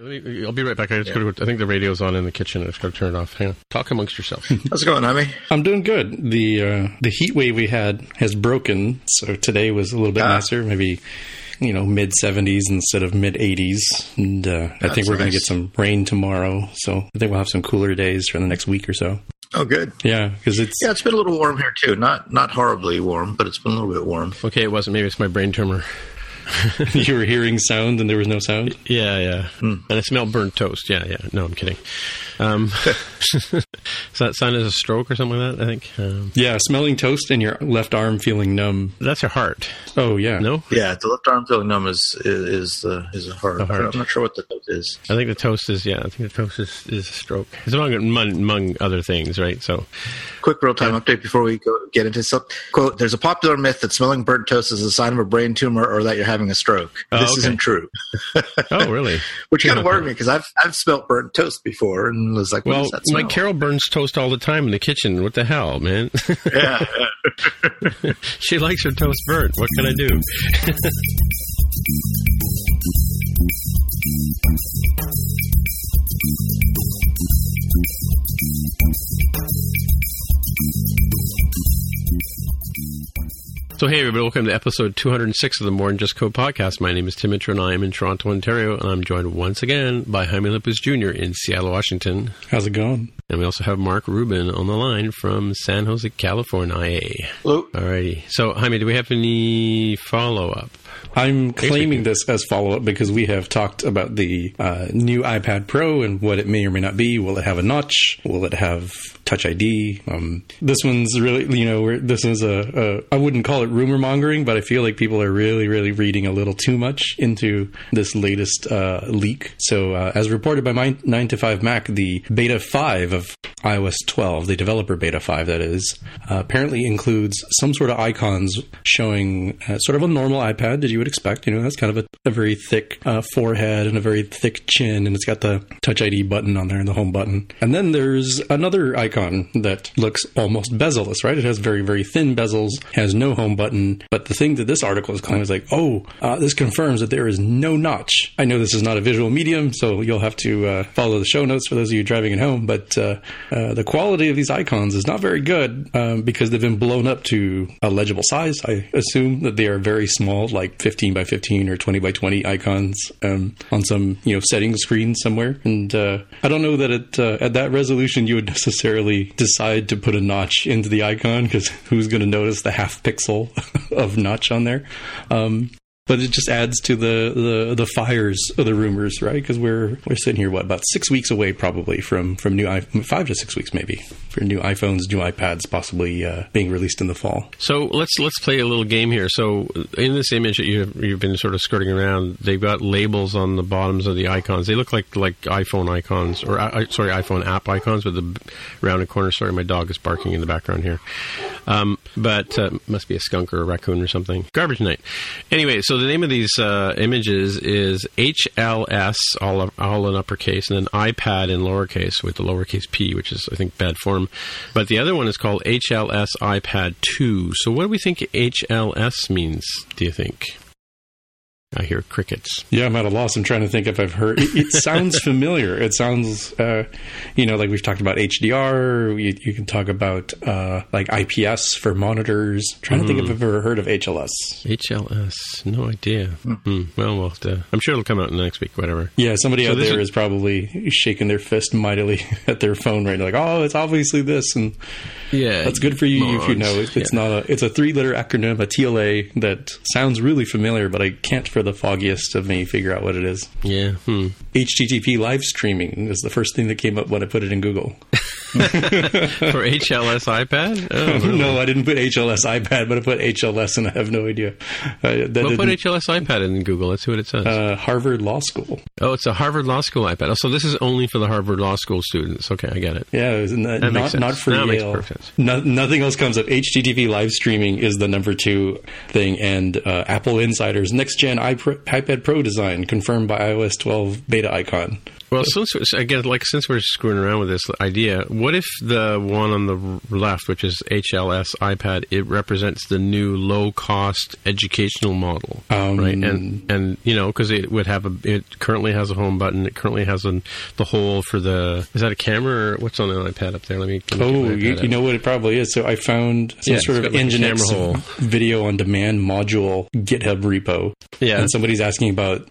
I'll be right back. I think the radio's on in the kitchen. I just got to turn it off. Hang on. Talk amongst yourselves. How's it going, Jaime? I'm doing good. The heat wave we had has broken, so today was a little bit nicer. Maybe mid 70s instead of mid 80s, and I think we're going to get some rain tomorrow. So I think we'll have some cooler days for the next week or so. Oh, good. Yeah, because it's been a little warm here too. Not horribly warm, but it's been a little bit warm. Okay, it wasn't. Maybe it's my brain tumor. You were hearing sound and there was no sound? Yeah. Mm. And I smell burnt toast. Yeah. No, I'm kidding. So that sign is a stroke or something like that, I think. Smelling toast and your left arm feeling numb. That's your heart. Oh, yeah. No? Yeah, the left arm feeling numb is a heart. I'm not sure what the toast is. I think the toast is, is a stroke. It's among other things, right? So, quick real-time update before we get into some quote. There's a popular myth that smelling burnt toast is a sign of a brain tumor or that you're having a stroke. This isn't true. Oh, really? Which kind of worried me because I've smelled burnt toast before and was like, well, my Carol burns toast all the time in the kitchen. What the hell, man? Yeah. She likes her toast burnt. What can I do? So, hey, everybody, welcome to episode 206 of the More Than Just Code podcast. My name is Tim Intro, and I am in Toronto, Ontario, and I'm joined once again by Jaime Lopez Jr. in Seattle, Washington. How's it going? And we also have Mark Rubin on the line from San Jose, California. Hello. All righty. So, Jaime, do we have any follow-up? I'm claiming this as follow-up because we have talked about the new iPad Pro and what it may or may not be. Will it have a notch? Will it have Touch ID? This one's really, this is I wouldn't call it rumor mongering, but I feel like people are really, really reading a little too much into this latest leak. So as reported by 9to5Mac, the beta 5 of iOS 12, the developer beta 5 that is, apparently includes some sort of icons showing sort of a normal iPad as you would expect. That's kind of a very thick forehead and a very thick chin, and it's got the Touch ID button on there and the home button. And then there's another icon that looks almost bezel-less, right? It has very, very thin bezels, has no home button. But the thing that this article is claiming is like, this confirms that there is no notch. I know this is not a visual medium, so you'll have to follow the show notes for those of you driving at home, but the quality of these icons is not very good because they've been blown up to a legible size. I assume that they are very small, like 15 by 15 or 20 by 20 icons on some, settings screen somewhere. And I don't know that at that resolution you would necessarily decide to put a notch into the icon, because who's going to notice the half pixel of notch on there, but it just adds to the fires of the rumors, right? Because we're sitting here about 6 weeks away probably from new iPhone, 5 to 6 weeks maybe, for new iPhones, new iPads possibly being released in the fall. So let's play a little game here. So in this image that you've been sort of skirting around, they've got labels on the bottoms of the icons. They look like iPhone icons, or iPhone app icons with the rounded corner. Sorry, my dog is barking in the background here, but must be a skunk or a raccoon or something. Garbage night. Anyway, so So the name of these images is HLS, all in uppercase, and then iPad in lowercase with the lowercase p, which is, I think, bad form. But the other one is called HLS iPad 2. So what do we think HLS means, do you think? I hear crickets. Yeah, I'm at a loss. I'm trying to think if I've heard... It sounds familiar. It sounds, like we've talked about HDR. You can talk about, IPS for monitors. I'm trying to think if I've ever heard of HLS. HLS. No idea. Well, we'll have to... I'm sure it'll come out next week, whatever. Yeah, somebody out there is probably shaking their fist mightily at their phone right now. Like, oh, it's obviously this. And yeah, that's good for you if you know. It's a three-letter acronym, a TLA, that sounds really familiar, but I can't... for the foggiest of me figure out what it is. Yeah. HTTP live streaming is the first thing that came up when I put it in Google. For HLS iPad? Oh, really? No, I didn't put HLS iPad, but I put HLS and I have no idea. Well, put HLS iPad in Google. Let's see what it says. Harvard Law School. Oh, it's a Harvard Law School iPad. Oh, so this is only for the Harvard Law School students. Okay, I get it. Yeah, not for Yale. Makes perfect sense. No, nothing else comes up. HTTP live streaming is the number 2 thing, and Apple Insider's next-gen iPad Pro design confirmed by iOS 12 beta icon. Well, since we're screwing around with this idea, what if the one on the left, which is HLS iPad, it represents the new low-cost educational model, right? And because it currently has a home button, it currently has the hole for the. Is that a camera or what's on the iPad up there? You know what it probably is. So I found some sort of Nginx video on demand module GitHub repo. Yeah, and somebody's asking about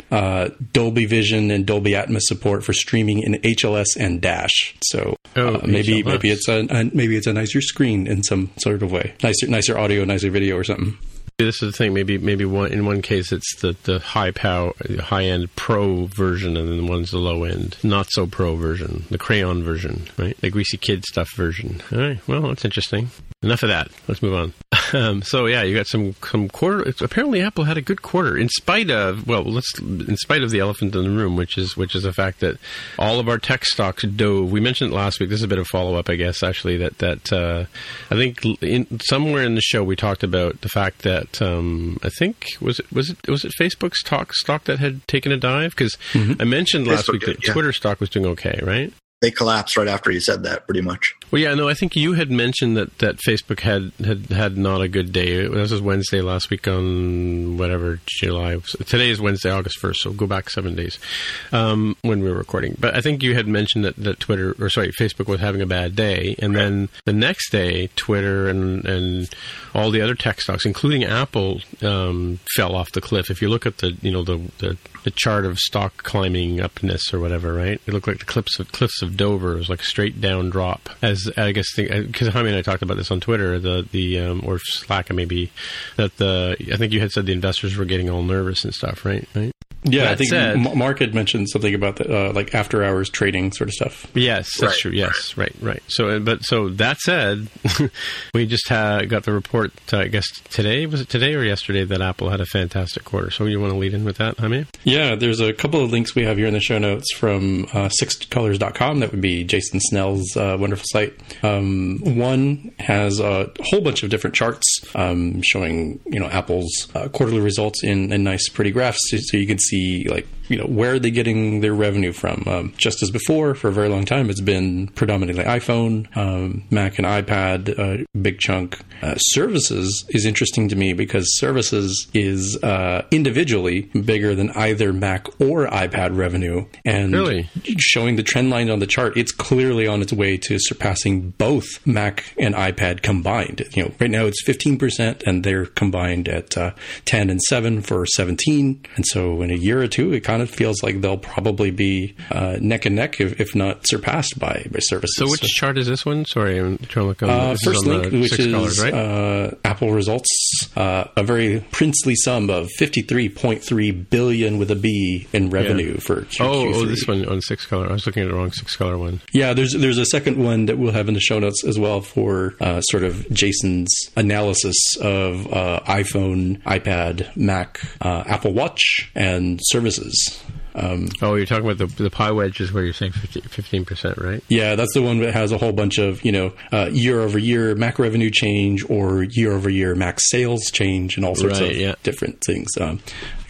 Dolby Vision and Dolby Atmos support for streaming in HLS and Dash. So maybe it's a nicer screen in some sort of way, nicer audio, nicer video, or something. This is the thing. Maybe in one case it's the high end pro version, and then one's the low end, not so pro version, the crayon version, right? The greasy kid stuff version. All right. Well, that's interesting. Enough of that. Let's move on. You got some quarter. Apparently, Apple had a good quarter in spite of the elephant in the room, which is the fact that all of our tech stocks dove. We mentioned last week. This is a bit of follow up, I guess. Actually, that I think somewhere in the show we talked about the fact that. I think was it Facebook's stock that had taken a dive? Because I mentioned last week that Twitter stock was doing okay, right? They collapsed right after you said that, pretty much. Well, yeah, no, I think you had mentioned that Facebook had not a good day. This was Wednesday last week on whatever, July. Today is Wednesday, August 1st, so go back 7 days when we were recording. But I think you had mentioned that Facebook was having a bad day. And then the next day, Twitter and all the other tech stocks, including Apple, fell off the cliff. If you look at the chart of stock climbing upness or whatever, right? It looked like the cliffs of Dover. It was like straight down drop. As I guess, because Jaime and I talked about this on Twitter, or Slack maybe, I think you had said the investors were getting all nervous and stuff, right? Yeah, that I think Mark had mentioned something about the after hours trading sort of stuff. Yes, that's true. Yes, right. So that said, we just got the report. I guess today, was it today or yesterday, that Apple had a fantastic quarter. So you want to lead in with that, Jaime? Yeah, there's a couple of links we have here in the show notes from sixcolors.com. That would be Jason Snell's wonderful site. One has a whole bunch of different charts showing Apple's quarterly results in nice, pretty graphs, so you can see. Where are they getting their revenue from? Just as before, for a very long time, it's been predominantly iPhone, Mac and iPad, big chunk. Services is interesting to me because services is individually bigger than either Mac or iPad revenue. And really? Showing the trend line on the chart, it's clearly on its way to surpassing both Mac and iPad combined. Right now it's 15% and they're combined at 10 and 7 for 17. And so in a year or two, it kind of feels like they'll probably be neck and neck, if not surpassed by services. So which chart is this one? Sorry, I'm trying to look on the first link, which is colors, right? Apple results, a very princely sum of $53.3 billion with a B in revenue for Q3. Oh, this one on six color. I was looking at the wrong six color one. Yeah, there's a second one that we'll have in the show notes as well for sort of Jason's analysis of iPhone, iPad, Mac, Apple Watch, and services. Oh, you're talking about the pie wedge is where you're saying 15%, right? Yeah, that's the one that has a whole bunch of, year-over-year Mac revenue change or year-over-year Mac sales change and all sorts of different things.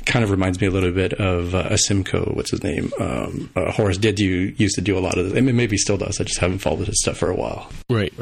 Kind of reminds me a little bit of Asimco, what's his name? Horace Dediu used to do a lot of this. I mean, maybe still does. I just haven't followed his stuff for a while. Right.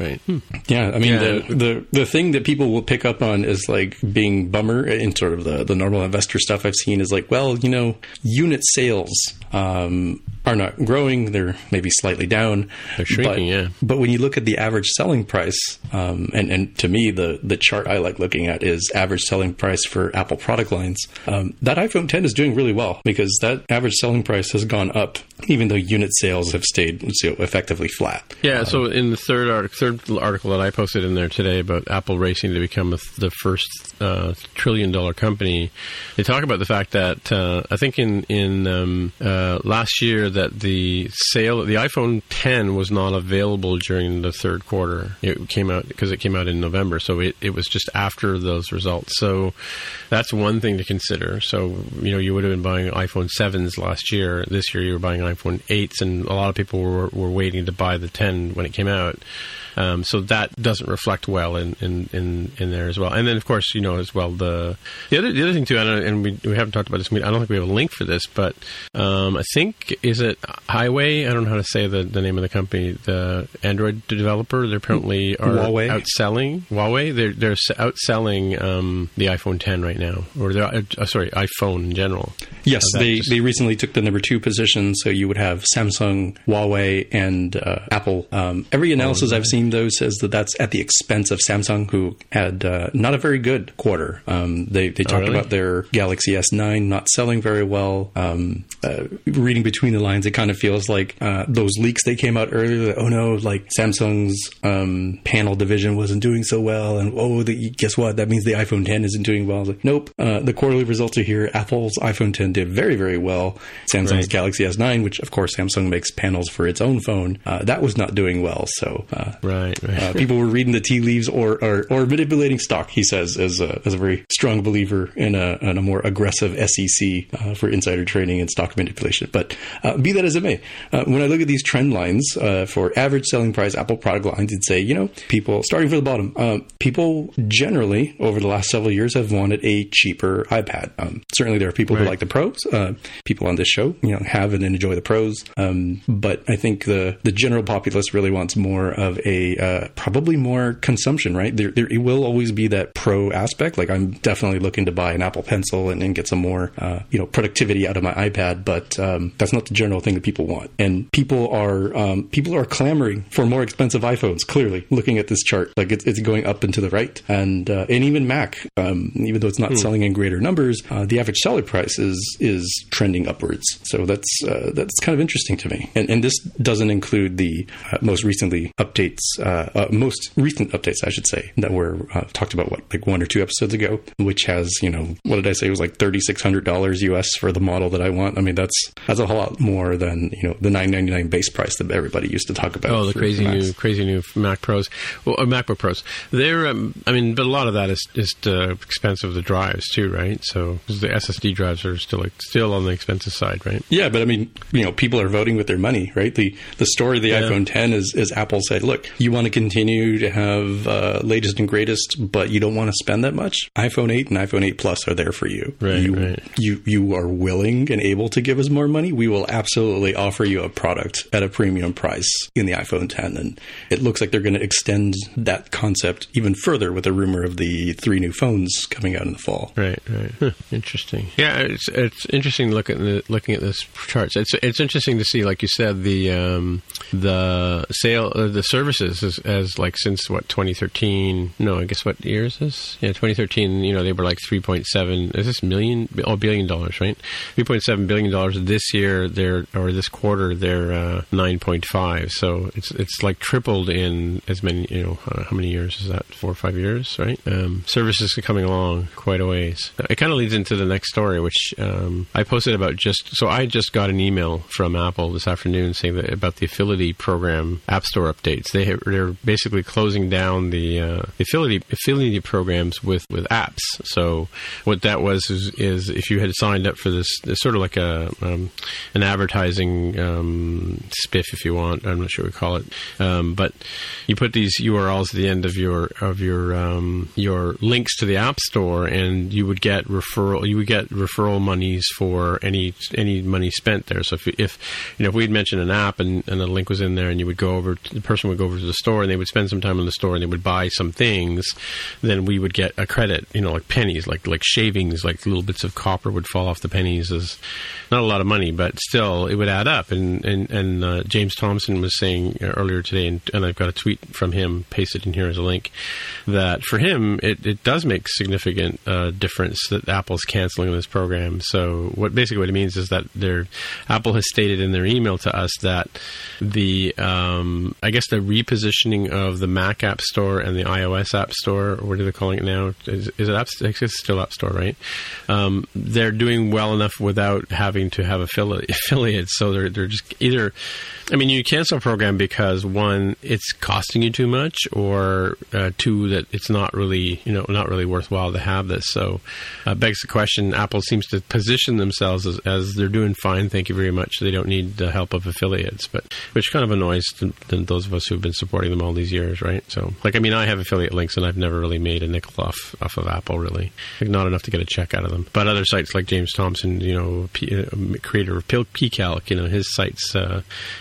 Yeah, I mean, the thing that people will pick up on is like being bummer in sort of the normal investor stuff I've seen is like, well, unit sales are not growing. They're maybe slightly down. They're shrinking, yeah. But when you look at the average selling price, and to me, the chart I like looking at is average selling price for Apple product lines. That iPhone X is doing really well because that average selling price has gone up, even though unit sales have stayed effectively flat. Yeah, so in the third article that I posted in there today about Apple racing to become the first trillion-dollar company, they talk about the fact that I think in last year that the sale of the iPhone X was not available during the third quarter. It came out because it came out in November, so it was just after those results. So that's one thing to consider. So, you would have been buying iPhone 7s last year. This year you were buying iPhone 8s, and a lot of people were waiting to buy the 10 when it came out. So that doesn't reflect well in there as well. And then, of course, as well, the other thing, too, and we haven't talked about this, I don't think we have a link for this, but I think, is it Highway? I don't know how to say the name of the company. The Android developer, they apparently are Huawei. Huawei. They're outselling the iPhone X right now, or iPhone in general. Yes, they recently took the number 2 position, so you would have Samsung, Huawei, and Apple. Every analysis I've seen, though, says that's at the expense of Samsung, who had not a very good quarter. They talked about their Galaxy S9 not selling very well. Reading between the lines, it kind of feels like those leaks that came out earlier, that, Samsung's panel division wasn't doing so well, and guess what? That means the iPhone X isn't doing well. Like, nope. The quarterly results are here. Apple's iPhone X did very, very well. Samsung's Galaxy S9, which, of course, Samsung makes panels for its own phone, that was not doing well. So people were reading the tea leaves or manipulating stock, he says, as a very strong believer in a more aggressive SEC for insider trading and stock manipulation. But be that as it may, when I look at these trend lines for average selling price Apple product lines, it'd say, people, starting from the bottom, people generally over the last several years have wanted a cheaper iPad. Certainly there are people who like the Pros. People on this show, have and enjoy the Pros. But I think the general populace really wants more of a probably more consumption, right? There it will always be that pro aspect. Like, I'm definitely looking to buy an Apple Pencil and get some more productivity out of my iPad, but that's not the general thing that people want. And people are clamoring for more expensive iPhones, clearly, looking at this chart. Like, it's going up and to the right. And even Mac, even though it's not selling in greater numbers, the average seller price is trending upwards. So that's kind of interesting to me. And this doesn't include the most recent updates, I should say, that were talked about, one or two episodes ago, which has, what did I say? It was like $3,600 US for the model that I want. I mean, that's a whole lot more than, the $999 base price that everybody used to talk about. Oh, the crazy new Mac Pros. Well, MacBook Pros. They're, but a lot of that is just expensive, the drives too, right? So the SSD drives are still on the expensive side, right? Yeah, but people are voting with their money, right? The story of the iPhone X is Apple said, look, you want to continue to have latest and greatest, but you don't want to spend that much? iPhone 8 and iPhone 8 Plus are there for you. Right. You are willing and able to give us more money? We will absolutely offer you a product at a premium price in the iPhone X. And it looks like they're going to extend that concept even further with the rumor of the 3 new phones coming out in the fall. Right. Huh, interesting. Yeah, it's interesting to looking at this chart. It's interesting to see, like you said, the sale of the services as like since 2013. No, I guess what year is this? Yeah, 2013. They were like 3.7. Is this million? Oh, $1 billion, right? $3.7 billion this year. This quarter they're 9.5. So it's like tripled in as many. How many years is that? 4 or 5 years, right? Services are coming along quite a ways. It kind of leads into the next story, which I posted about just. So I just got an email from Apple this afternoon saying that about the affiliate program App Store updates. They they're basically closing down the affiliate programs with apps. So what that was is if you had signed up for this, it's sort of like an advertising spiff, if you want. I'm not sure what we call it, but you put these URLs at the end of your links to the App Store, and you would get referral monies for any money spent there. So if we'd mentioned an app and a link was in there, and you would go over, the person would go over to the store, and they would spend some time in the store, and they would buy some things, then we would get a credit, like pennies, like shavings, like little bits of copper would fall off the pennies. Is not a lot of money, but still it would add up. And James Thompson was saying earlier today, and I've got a tweet from him pasted in here as a link, that for him it does make significant difference that Apple's canceling this program. So what it means is that Apple has stated in their email to us that the repositioning of the Mac App Store and the iOS App Store, or what are they calling it now? It's still App Store, right? They're doing well enough without having to have affiliates. So they're just either, you cancel a program because one, it's costing you too much, or two, that it's not really worthwhile to have this. So begs the question. Apple seems to position themselves as they're doing fine. Thank you very much. They don't need the help of affiliates, but which kind of annoys those of us who've been supporting them all these years, right? So, I have affiliate links, and I've never really made a nickel off of Apple, really. Not enough to get a check out of them. But other sites like James Thompson, creator of PCalc, his sites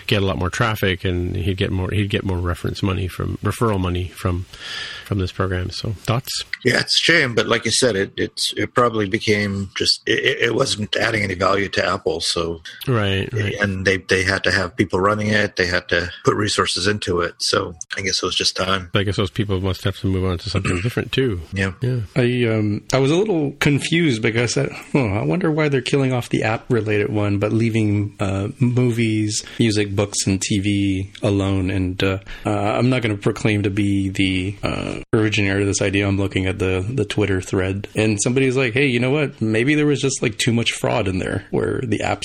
get a lot more traffic, and he'd get more reference money from referral money from this program. So, thoughts? Yeah, it's a shame, but like you said, it probably became just it wasn't adding any value to Apple. So right. And they had to have people running it. They had to put resources into it. So I guess it was just time. I guess those people must have to move on to something different too. Yeah. I was a little confused because I wonder why they're killing off the app related one, but leaving movies, music, books, and TV alone. And I'm not going to proclaim to be the originator of this idea. I'm looking at the Twitter thread, and somebody's like, "Hey, you know what? Maybe there was just too much fraud in there, where the apps,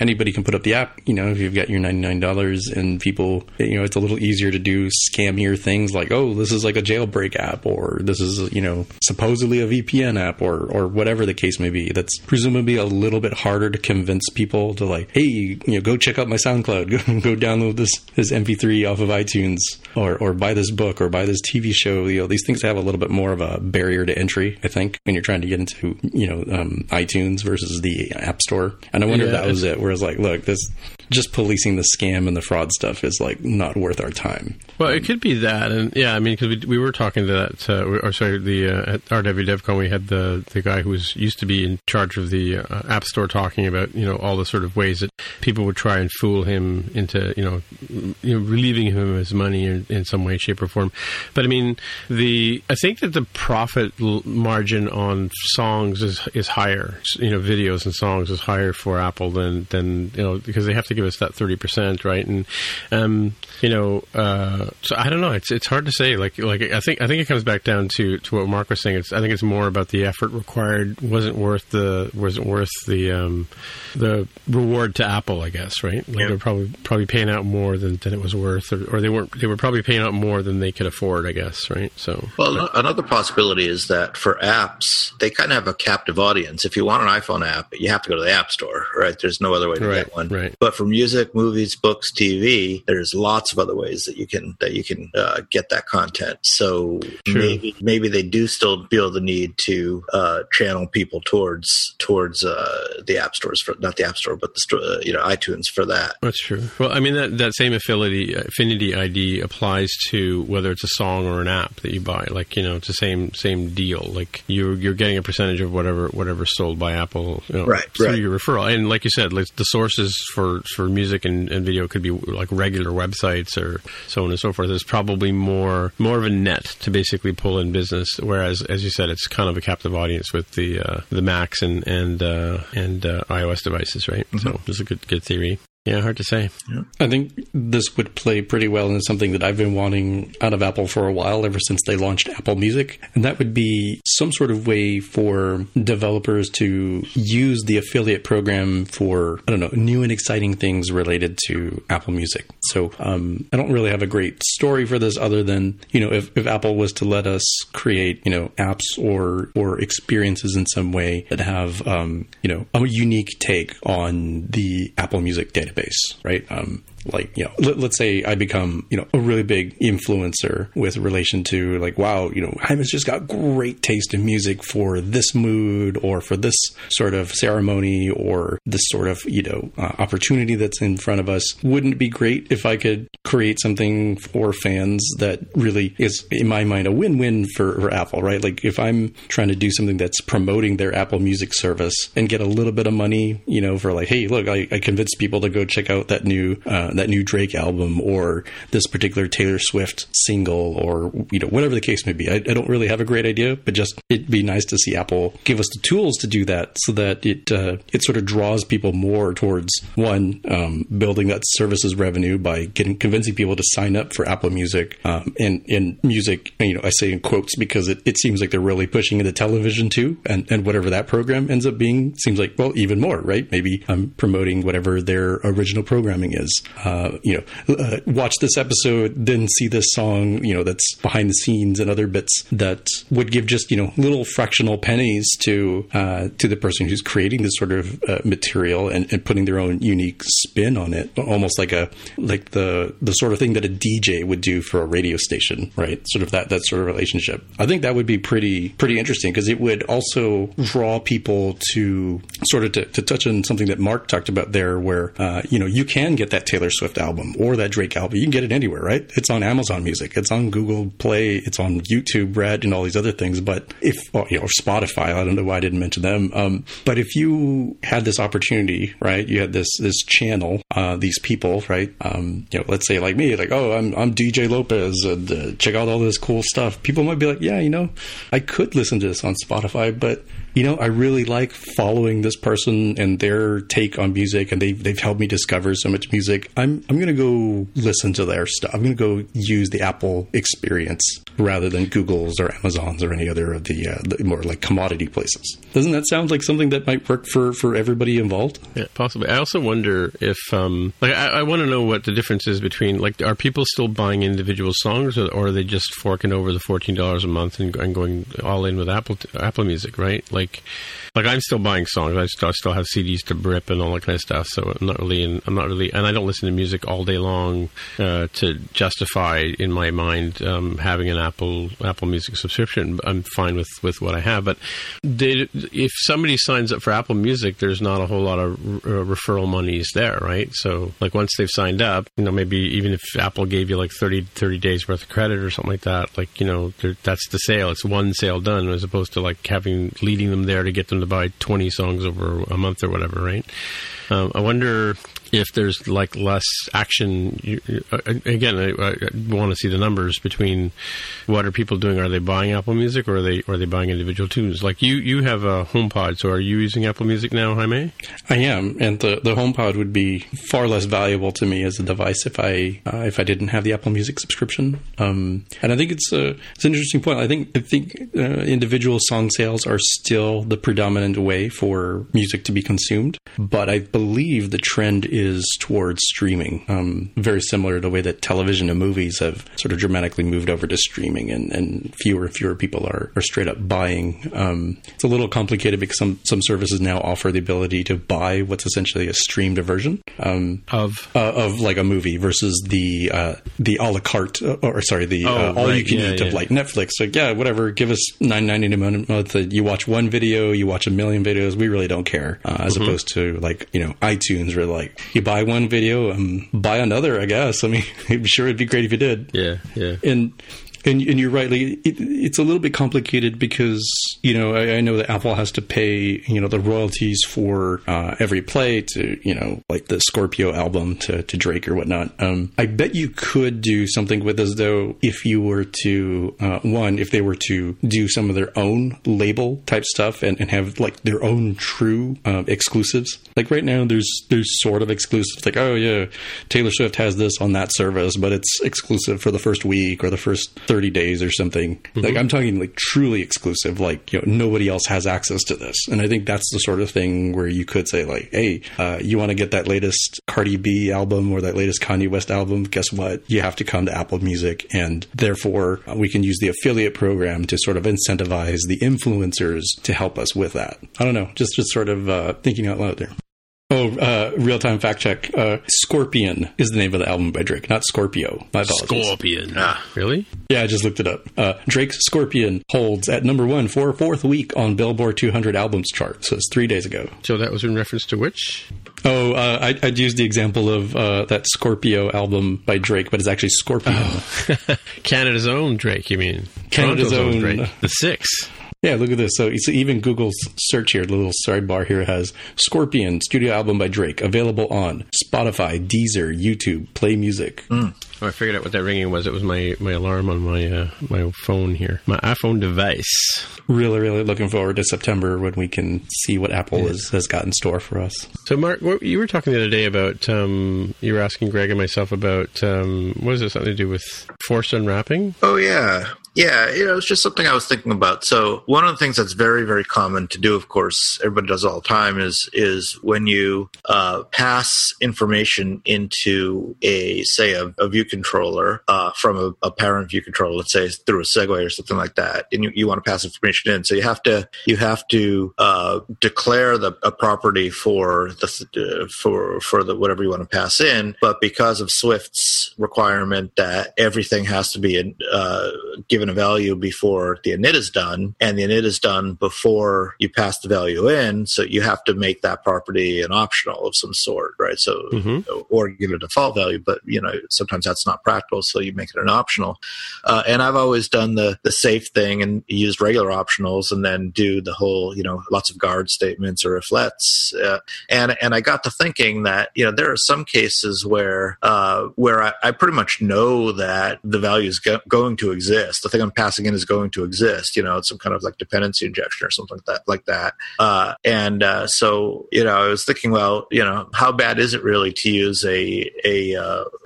anybody can put up the app. If you've got your $99, and people, it's a little easier to do scammier things like, oh, this is a jailbreak app, or this is supposedly a VPN app, or whatever the case may be. That's presumably a little bit harder to convince people to hey, go check out my SoundCloud, go download this MP3 off of iTunes, or buy this book, or buy this TV show. These things have a little bit more of a barrier to entry, I think, when you're trying to get into iTunes versus the App Store. And I wonder if that was it, where it's look, this just policing the scam and the fraud stuff is not worth our time. Well, it could be that, and because we were talking to that. At RWDevCon we had the guy who was used to be in charge of the App Store talking about all the sort of ways that people would try and fool him into relieving him of his money in some way, shape, or form. But I think that the profit margin on songs is higher. Videos and songs is higher for Apple than because they have to give us that 30%, right? And so I don't know. It's hard to say. I think it comes back down to what Mark was saying. I think it's more about the effort required wasn't worth the the reward to Apple, I guess, right? They're probably paying out more than it was worth, or they were probably paying out more than they could afford, I guess, right? So another possibility is that for apps, they kind of have a captive audience. If you want an iPhone app, you have to go to the App Store, right? There's no other way to get one. Right. But for music, movies, books, TV, there's lots of other ways that you can get that content. So maybe they do still feel the need to channel people towards the app stores but iTunes for that. That's true. Well, that same affinity ID applies to whether it's a song or an app that you buy. It's the same deal. You're getting a percentage of whatever's sold by Apple through your referral. And like you said, the sources for music and video could be regular websites or so on and so forth. There's probably more of a net to basically pull in business, whereas, as you said, it's kind of a captive audience with the Macs and iOS devices, right? Mm-hmm. So this is a good theory. Yeah, hard to say. Yeah. I think this would play pretty well into something that I've been wanting out of Apple for a while, ever since they launched Apple Music. And that would be some sort of way for developers to use the affiliate program for, I don't know, new and exciting things related to Apple Music. So I don't really have a great story for this other than, you know, if Apple was to let us create, you know, apps or experiences in some way that have, you know, a unique take on the Apple Music data. Base, right? Like, you know, let's say I become, you know, a really big influencer with relation to like, wow, you know, Jaime's just got great taste in music for this mood or for this sort of ceremony or this sort of, you know, opportunity that's in front of us. Wouldn't it be great if I could create something for fans that really is, in my mind, a win-win for Apple, right? Like if I'm trying to do something that's promoting their Apple Music service and get a little bit of money, you know, for like, hey, look, I convinced people to go check out that new Drake album or this particular Taylor Swift single or, you know, whatever the case may be. I don't really have a great idea, but just it'd be nice to see Apple give us the tools to do that so that it sort of draws people more towards, one, building that services revenue by convincing people to sign up for Apple Music. And music, you know, I say in quotes because it seems like they're really pushing into television too. And whatever that program ends up being seems like, well, even more, right? Maybe I'm promoting whatever their original programming is. You know, watch this episode, then see this song, you know, that's behind the scenes and other bits that would give just, you know, little fractional pennies to the person who's creating this sort of material and putting their own unique spin on it, almost like the sort of thing that a DJ would do for a radio station, right? Sort of that sort of relationship. I think that would be pretty interesting because it would also draw people to sort of to touch on something that Mark talked about there, where you know, you can get that Taylor Swift album or that Drake album. You can get it anywhere, right? It's on Amazon Music, it's on Google Play, it's on YouTube Red and all these other things. But if Spotify, I don't know why I didn't mention them. But if you had this opportunity, right? You had this channel, these people, right? You know, let's say like me, like, oh, I'm DJ Lopez, and check out all this cool stuff. People might be like, yeah, you know, I could listen to this on Spotify, but you know, I really like following this person and their take on music, and they've helped me discover so much music. I'm going to go listen to their stuff. I'm going to go use the Apple experience rather than Google's or Amazon's or any other of the more like commodity places. Doesn't that sound like something that might work for everybody involved? Yeah, possibly. I also wonder if like I want to know what the difference is between, like, are people still buying individual songs or are they just forking over the $14 a month and going all in with Apple Music, right? Like I'm still buying songs. I still have CDs to rip and all that kind of stuff. So I'm not really, and I don't listen to music all day long to justify in my mind having an Apple Music subscription. I'm fine with what I have. But if somebody signs up for Apple Music, there's not a whole lot of referral monies there, right? So like once they've signed up, you know, maybe even if Apple gave you like 30 days worth of credit or something like that, like, you know, that's the sale. It's one sale done, as opposed to like leading them there to get them to buy 20 songs over a month or whatever, right? I wonder if there's like less action. Again, I want to see the numbers between what are people doing. Are they buying Apple Music or are they buying individual tunes? Like you have a HomePod, so are you using Apple Music now, Jaime? I am, and the HomePod would be far less valuable to me as a device if I didn't have the Apple Music subscription. And I think it's an interesting point. I think individual song sales are still the predominant way for music to be consumed, but I believe the trend is towards streaming, very similar to the way that television and movies have sort of dramatically moved over to streaming, and fewer and fewer people are straight up buying. It's a little complicated because some services now offer the ability to buy what's essentially a streamed version of like a movie versus the a la carte all you can eat of like Netflix. Like, yeah, whatever, give us $9.99 a month. You watch one video, you watch 1,000,000 videos. We really don't care, as opposed to like, you know, iTunes, where like, you buy one video, buy another, I guess. I mean, I'm sure it'd be great if you did. Yeah, yeah. And And you're rightly, it's a little bit complicated because, you know, I know that Apple has to pay, you know, the royalties for every play to, you know, like the Scorpio album to Drake or whatnot. I bet you could do something with this, though, if you were to, one, if they were to do some of their own label type stuff and have like their own true exclusives. Like right now, there's sort of exclusives like, oh, yeah, Taylor Swift has this on that service, but it's exclusive for the first week or the first 30 days or something. Mm-hmm. Like I'm talking like truly exclusive, like, you know, nobody else has access to this. And I think that's the sort of thing where you could say like, hey, you want to get that latest Cardi B album or that latest Kanye West album? Guess what? You have to come to Apple Music. And therefore we can use the affiliate program to sort of incentivize the influencers to help us with that. I don't know, just sort of thinking out loud there. Oh, real-time fact check. Scorpion is the name of the album by Drake, not Scorpio. My apologies. Scorpion. Ah, really? Yeah, I just looked it up. Drake's Scorpion holds at number one for a fourth week on Billboard 200 albums chart. So it's 3 days ago. So that was in reference to which? Oh, I'd use the example of that Scorpio album by Drake, but it's actually Scorpion. Oh. Canada's own Drake, you mean? Canada's own Drake. The Six. Yeah, look at this. So it's even Google's search here, the little sidebar here has Scorpion studio album by Drake available on Spotify, Deezer, YouTube, Play Music. Mm. Oh, I figured out what that ringing was. It was my alarm on my phone here, my iPhone device. Really, really looking forward to September when we can see what Apple has got in store for us. So, Mark, you were talking the other day about, you were asking Greg and myself about, what is it, something to do with forced unwrapping? Oh, yeah. Yeah, you know, it's just something I was thinking about. So one of the things that's very, very common to do, of course, everybody does all the time, is when you pass information into a view controller from a parent view controller, let's say through a segue or something like that, and you want to pass information in. So you have to declare a property for the whatever you want to pass in. But because of Swift's requirement that everything has to be given a value before the init is done, and the init is done before you pass the value in, so you have to make that property an optional of some sort, right? So, or give it a default value, but you know sometimes that's not practical, so you make it an optional. And I've always done the safe thing and used regular optionals, and then do the whole, you know, lots of guard statements or if lets. And I got to thinking that, you know, there are some cases where I pretty much know that the value is going to exist. The thing I'm passing in is going to exist. You know, it's some kind of like dependency injection or something like that. So, you know, I was thinking, well, you know, how bad is it really to use an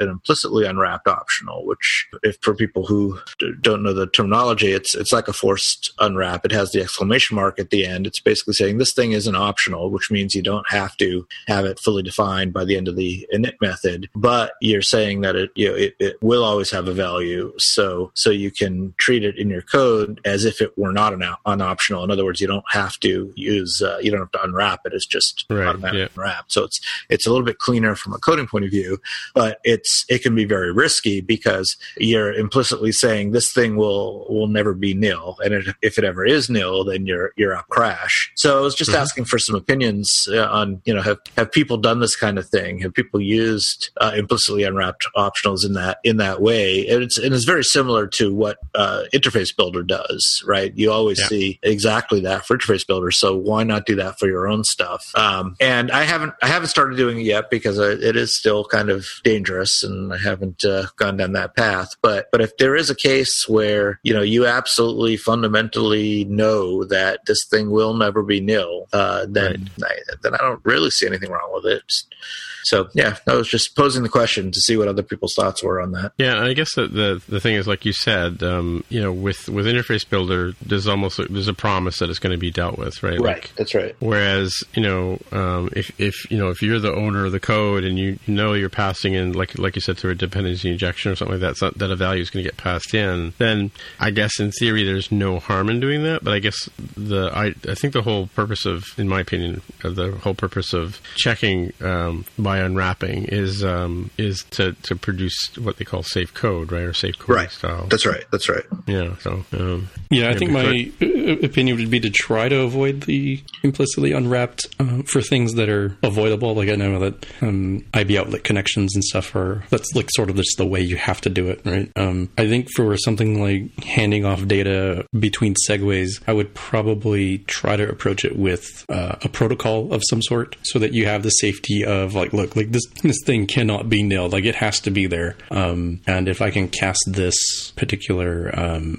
implicitly unwrapped optional, which, if for people who don't know the terminology, it's like a forced unwrap. It has the exclamation mark at the end. It's basically saying this thing is an optional, which means you don't have to have it fully defined by the end of the init method, but you're saying that it will always have a value. So you can treat it in your code as if it were not an optional. In other words, you don't have to use, you don't have to unwrap it. It's just automatic unwrap. So it's a little bit cleaner from a coding point of view, but it can be very risky because you're implicitly saying this thing will never be nil, and if it ever is nil, then your app crash. So I was just asking for some opinions on, you know, have people done this kind of thing? Have people used implicitly unwrapped optionals in that way? And it's very similar to what Interface Builder does, right? You always see exactly that for Interface Builder, so why not do that for your own stuff? And I haven't started doing it yet because it is still kind of dangerous, and I haven't gone down that path. But if there is a case where, you know, you absolutely fundamentally know that this thing will never be nil, then I don't really see anything wrong with it. So yeah, I was just posing the question to see what other people's thoughts were on that. Yeah, I guess the thing is, like you said, you know, with Interface Builder, there's a promise that it's going to be dealt with, right? Right, like, that's right. Whereas, you know, if you're the owner of the code and you know you're passing in, like you said, through a dependency injection or something like that, that a value is going to get passed in, then I guess in theory there's no harm in doing that. But I guess I think the whole purpose of, in my opinion, the whole purpose of checking by by unwrapping is to produce what they call safe code, right, or safe coding style. That's right. Yeah. So I think my opinion would be to try to avoid the implicitly unwrapped for things that are avoidable. Like I know that IB outlet connections and stuff that's like sort of just the way you have to do it, right? I think for something like handing off data between segues, I would probably try to approach it with a protocol of some sort, so that you have the safety of this thing cannot be nilled, like it has to be there. And if I can cast this particular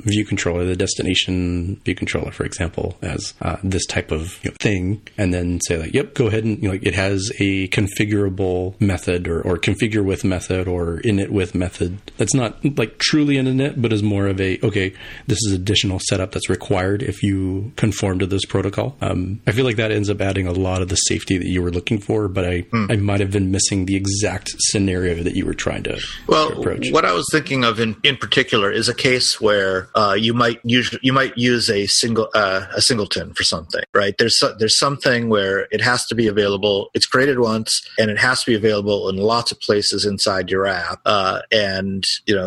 view controller, the destination view controller, for example, as this type of thing, and then say like, yep, go ahead and it has a configurable method or configure with method or init with method. That's not like truly an init, but is more of a, okay, this is additional setup that's required if you conform to this protocol. I feel like that ends up adding a lot of the safety that you were looking for, but I might have been missing the exact scenario that you were trying to approach. What I was thinking of in particular is a case where you might use a singleton for something, right? There's something where it has to be available. It's created once and it has to be available in lots of places inside your app.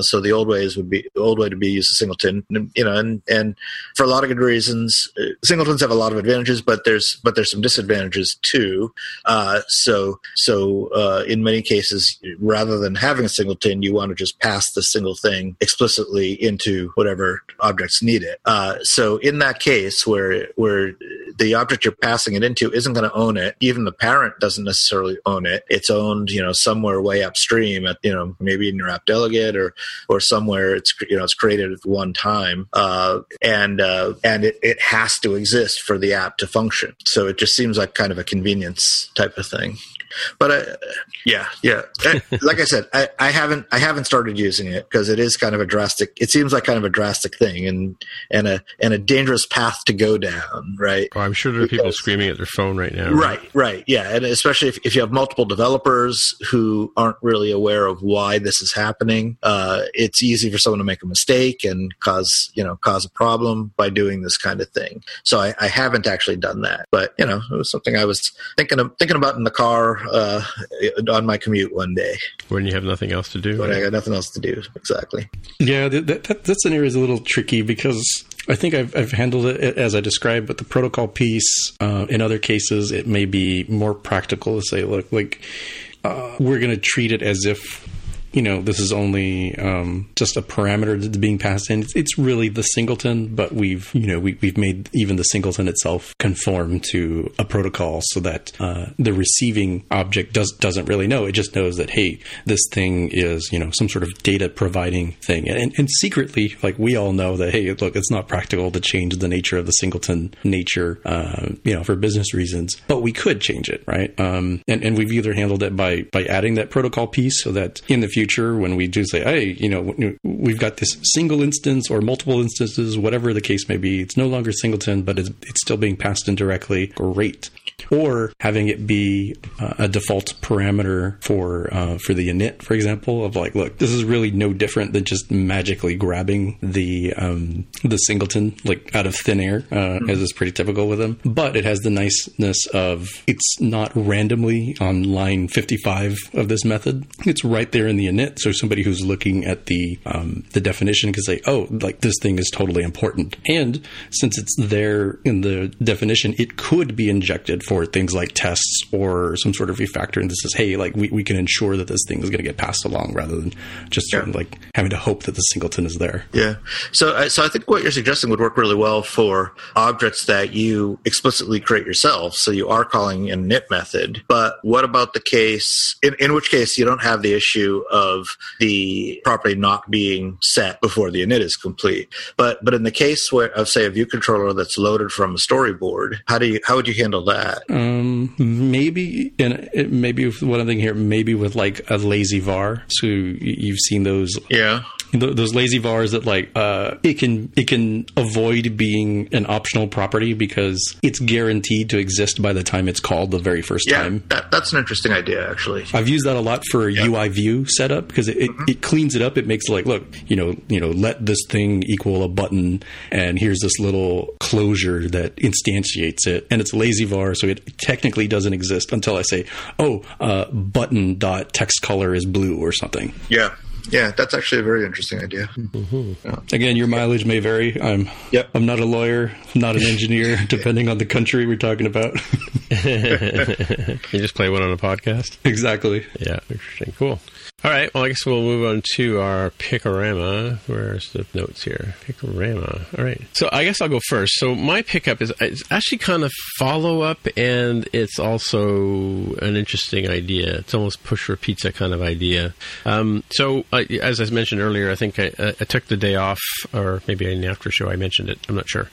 So the old way to use a singleton. And for a lot of good reasons, singletons have a lot of advantages, but there's some disadvantages too. So in many cases, rather than having a singleton, you want to just pass the single thing explicitly into whatever objects need it. So in that case, where the object you're passing it into isn't going to own it, even the parent doesn't necessarily own it. It's owned, somewhere way upstream at, maybe in your app delegate or somewhere it's created at one time, and it has to exist for the app to function. So it just seems like kind of a convenience type of thing. But yeah. Like I said, I haven't started using it because it is kind of a drastic. It seems like kind of a drastic thing and a dangerous path to go down, right? Oh, I'm sure there are people screaming at their phone right now. Right, yeah, and especially if you have multiple developers who aren't really aware of why this is happening, it's easy for someone to make a mistake and cause a problem by doing this kind of thing. So I haven't actually done that, but it was something I was thinking about in the car. On my commute one day when you have nothing else to do, I got nothing else to do. Exactly. Yeah, that scenario is a little tricky because I think I've handled it as I described, but the protocol piece, in other cases, it may be more practical to say, look, we're going to treat it as if this is only just a parameter that's being passed in. It's really the singleton, but we've made even the singleton itself conform to a protocol so that the receiving object doesn't really know. It just knows that, hey, this thing is, some sort of data providing thing. And secretly, we all know that, hey, look, it's not practical to change the nature of the singleton nature, for business reasons, but we could change it, right? And we've either handled it by adding that protocol piece so that in the future, when we do say, hey, we've got this single instance or multiple instances, whatever the case may be, it's no longer singleton, but it's still being passed indirectly. Great. Or having it be a default parameter for the init, for example, of look, this is really no different than just magically grabbing the singleton out of thin air, as is pretty typical with them. But it has the niceness of it's not randomly on line 55 of this method. It's right there in the init, so somebody who's looking at the definition can say, oh, this thing is totally important. And since it's there in the definition, it could be injected for things like tests or some sort of refactor. And this is, hey, we can ensure that this thing is going to get passed along rather than just having to hope that the singleton is there. Yeah. So I think what you're suggesting would work really well for objects that you explicitly create yourself. So you are calling an init method, but what about the case in which case you don't have the issue of the property not being set before the init is complete. But in the case of say a view controller that's loaded from a storyboard, how would you handle that? Maybe with a lazy var. So you've seen those. Yeah. those lazy vars that like it can avoid being an optional property because it's guaranteed to exist by the time it's called the very first time. That's an interesting idea, actually. I've used that a lot for UI view setup because it cleans it up. It makes it like, look, you know, let this thing equal a button, and here's this little closure that instantiates it, and it's lazy var, so it technically doesn't exist until I say, oh, button dot text color is blue or something. Yeah. Yeah, that's actually a very interesting idea. Mm-hmm. Yeah. Again, your mileage may vary. I'm not a lawyer, not an engineer, depending on the country we're talking about. You just play one on a podcast? Exactly. Yeah, interesting. Cool. All right, well, I guess we'll move on to our Pickorama. Where's the notes here? Pickorama. All right. So I guess I'll go first. So my pickup is actually kind of follow-up, and it's also an interesting idea. It's almost push or pizza kind of idea. So as I mentioned earlier, I think I took the day off, or maybe in the after show I mentioned it. I'm not sure.